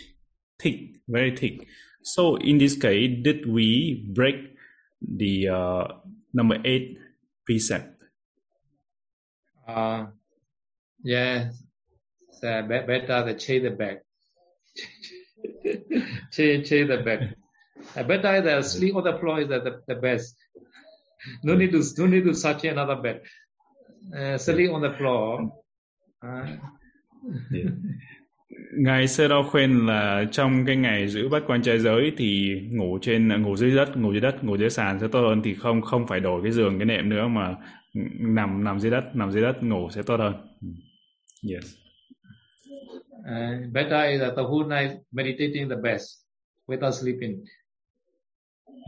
thick, very thick. So in this case, did we break the uh, number eight precept? Uh, yeah, so better to change the bed. change, change the bed. Better the sleep on the floor is the, the best. No need to, no need to search another bed. Uh, sleep on the floor. Uh, Yeah. Ngài Sayadaw khuyên là trong cái ngày giữ bát quan trai giới thì ngủ trên ngủ dưới đất ngủ dưới đất ngủ dưới sàn sẽ tốt hơn, thì không không phải đổi cái giường cái nệm nữa mà nằm nằm dưới đất nằm dưới đất ngủ sẽ tốt hơn. Yes. Uh, better is that the whole night meditating the best without sleeping.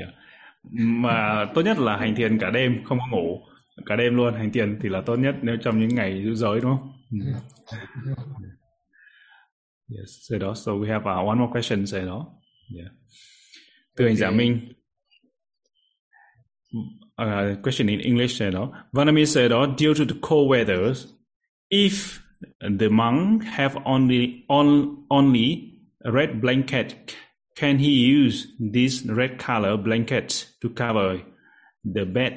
Yeah. Mà tốt nhất là hành thiền cả đêm không có ngủ cả đêm luôn, hành thiền thì là tốt nhất nếu trong những ngày giữ giới đúng không? Mm. Yes, Sayadaw. So we have uh, one more question, Sayadaw. Yeah. Từ hành giả Minh. Uh, question in English, Sayadaw. Vanami Sayadaw, due to the cold weather, if the monk have only on, only a red blanket, can he use this red color blanket to cover the bed,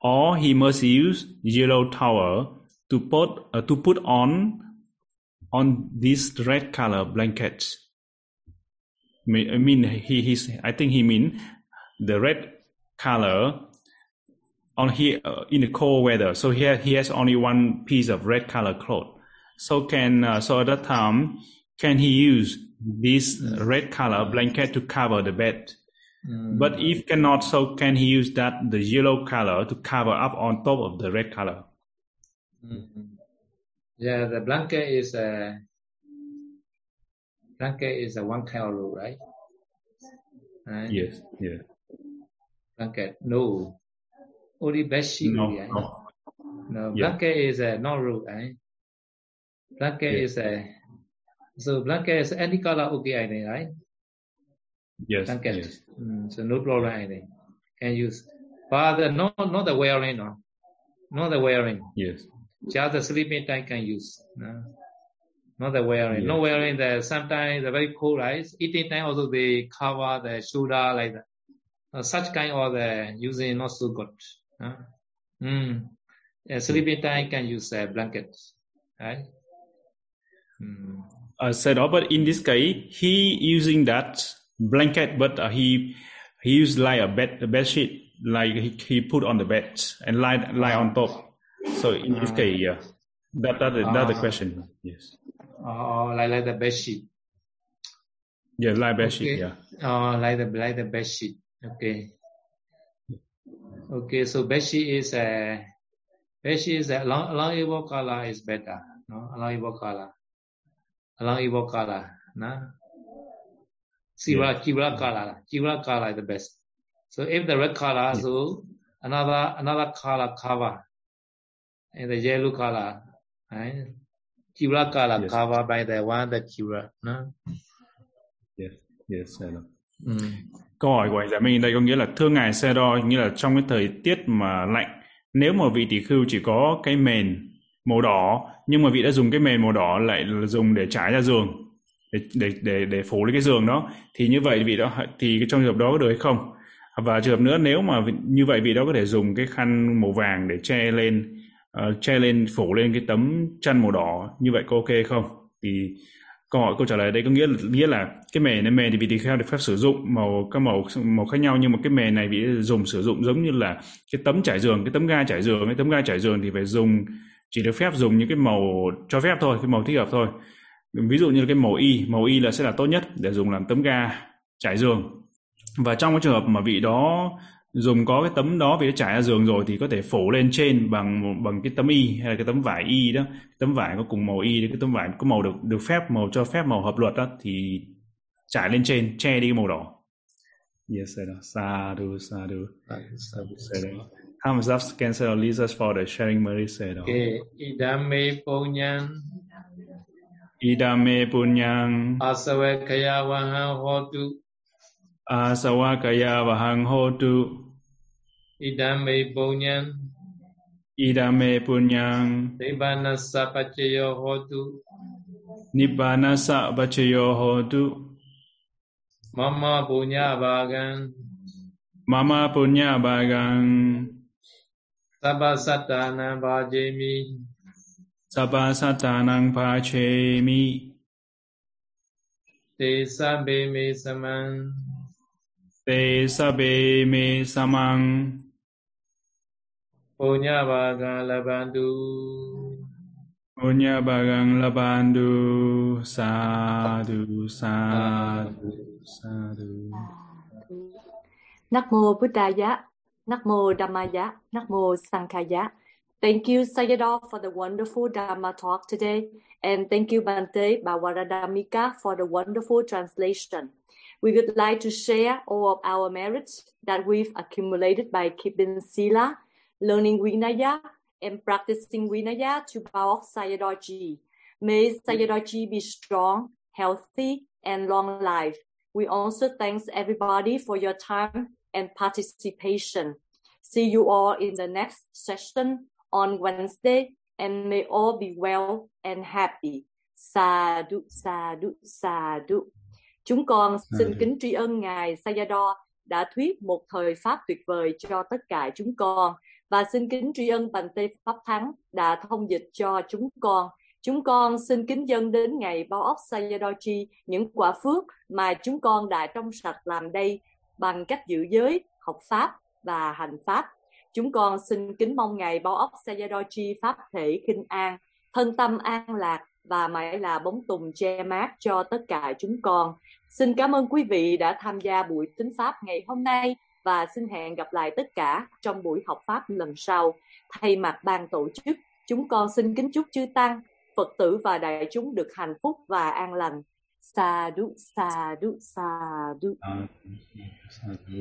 or he must use yellow towel? To put uh, to put on on this red color blanket. I mean, he he's, I think he mean the red color on here uh, in the cold weather. So here he has only one piece of red color cloth. So can uh, so at that time can he use this red color blanket to cover the bed? Mm. But if cannot, so can he use that the yellow color to cover up on top of the red color? Mm-hmm. Yeah, the blanket is a blanket is a one count rule, right? right? Yes, yeah. Blanket, no. Only bed sheet, no, right? no. no yeah. Blanket is a no rule, right? Blanket yeah. is a so blanket is any color okay, right? Yes. Blanket, yes. Mm, so no problem, right? Can use, but the, not not the wearing, no, not the wearing. Yes. Just the sleeping time can use. No? Not the wearing. Yeah. No wearing, the sometimes the very cold, right? Eating time also they cover the shoulder like that. Uh, such kind of the using not so good. No? Mm. Uh, sleeping time can use a uh, blanket. Right? Mm. Uh, so Robert, in this case, he using that blanket, but uh, he he used like a bed, a bed sheet, like he, he put on the bed and lie lie on top. So in this uh, case, yeah, that that another uh, question, yes. Oh, uh, like like the bed sheet. Yeah, like bed sheet. Okay. Yeah. Oh, uh, like the like the bed sheet. Okay. Okay, so bed sheet is a bed sheet is a long allowable color is better. No, allowable color, allowable color. No. Sibra, Kibra yeah. color, Kibra color is the best. So if the red color, yeah. so another another color cover. And the yellow color, right? Kibra color yes. covered by the one that Kibra, no? Yes, yes, I know. Mm. Câu hỏi của anh Dạ Minh đây có nghĩa là thưa ngài Sayadaw, nghĩa là trong cái thời tiết mà lạnh, nếu mà vị tỷ khưu chỉ có cái mền màu đỏ, nhưng mà vị đã dùng cái mền màu đỏ lại dùng để trải ra giường, để để để, để phủ lên cái giường đó, thì như vậy vị đó thì trong trường hợp đó có được hay không? Và trường hợp nữa, nếu mà như vậy vị đó có thể dùng cái khăn màu vàng để che lên. Uh, che lên, phủ lên cái tấm chăn màu đỏ, như vậy có ok không? Thì câu hỏi, câu trả lời đây có nghĩa là, nghĩa là cái mền này, mền thì vị tỳ kheo được phép sử dụng màu, các màu màu khác nhau, nhưng mà cái mền này vị dùng sử dụng giống như là cái tấm trải giường, cái tấm ga trải giường, cái tấm ga trải giường thì phải dùng, chỉ được phép dùng những cái màu cho phép thôi, cái màu thích hợp thôi. Ví dụ như là cái màu y, màu y là sẽ là tốt nhất để dùng làm tấm ga trải giường. Và trong cái trường hợp mà vị đó dùng có cái tấm đó vì nó trải ra giường rồi thì có thể phủ lên trên bằng bằng cái tấm y hay là cái tấm vải y đó, tấm vải có cùng màu y, cái tấm vải có màu được được phép, màu cho phép, màu hợp luật đó thì trải lên trên che đi cái màu đỏ. Yes, sir. Sadhu, sadhu. Thumbs up, can say Lisa for the sharing Marie said. Okay, idame punyan. Idame punyan. Asave kaya waha hotu. Asawakaya vahang hotu. Idame punyan. Idame punyan. Nibbana sapachayo hotu. Nibbana sapachayo hotu. Mama punya bhagan. Mama punya bhagan. Sabasatana bhajemi. Sabasatana bhajemi. Te sabe me saman. Te sabe me samang. Punya bagang labandu. Punya bagang labandu. Sadhu, sadhu, sadhu. Nắc mô Buddhaya, nắc mô Dhammaya, nắc mô Sankhaya. Thank you, Sayadaw, for the wonderful Dhamma talk today. And thank you, Bhante Bawaradhammika, for the wonderful translation. We would like to share all of our merits that we've accumulated by keeping Sila, learning Vinaya, and practicing Vinaya to Baok Sayadawji. May Sayadawji be strong, healthy, and long life. We also thank everybody for your time and participation. See you all in the next session on Wednesday, and may all be well and happy. Sadhu, sadhu, sadhu. Chúng con xin kính tri ân Ngài Sayadaw đã thuyết một thời Pháp tuyệt vời cho tất cả chúng con, và xin kính tri ân Bhante Pháp Thắng đã thông dịch cho chúng con. Chúng con xin kính dâng đến Ngài Bao Ốc Sayadawji những quả phước mà chúng con đã trong sạch làm đây bằng cách giữ giới, học Pháp và hành Pháp. Chúng con xin kính mong Ngài Bao Ốc Sayadawji Pháp thể khinh an, thân tâm an lạc và mãi là bóng tùng che mát cho tất cả chúng con. Xin cảm ơn quý vị đã tham gia buổi thính Pháp ngày hôm nay và xin hẹn gặp lại tất cả trong buổi học Pháp lần sau. Thay mặt ban tổ chức, chúng con xin kính chúc chư Tăng Phật tử và đại chúng được hạnh phúc và an lành. Sadhu, sadhu, sadhu.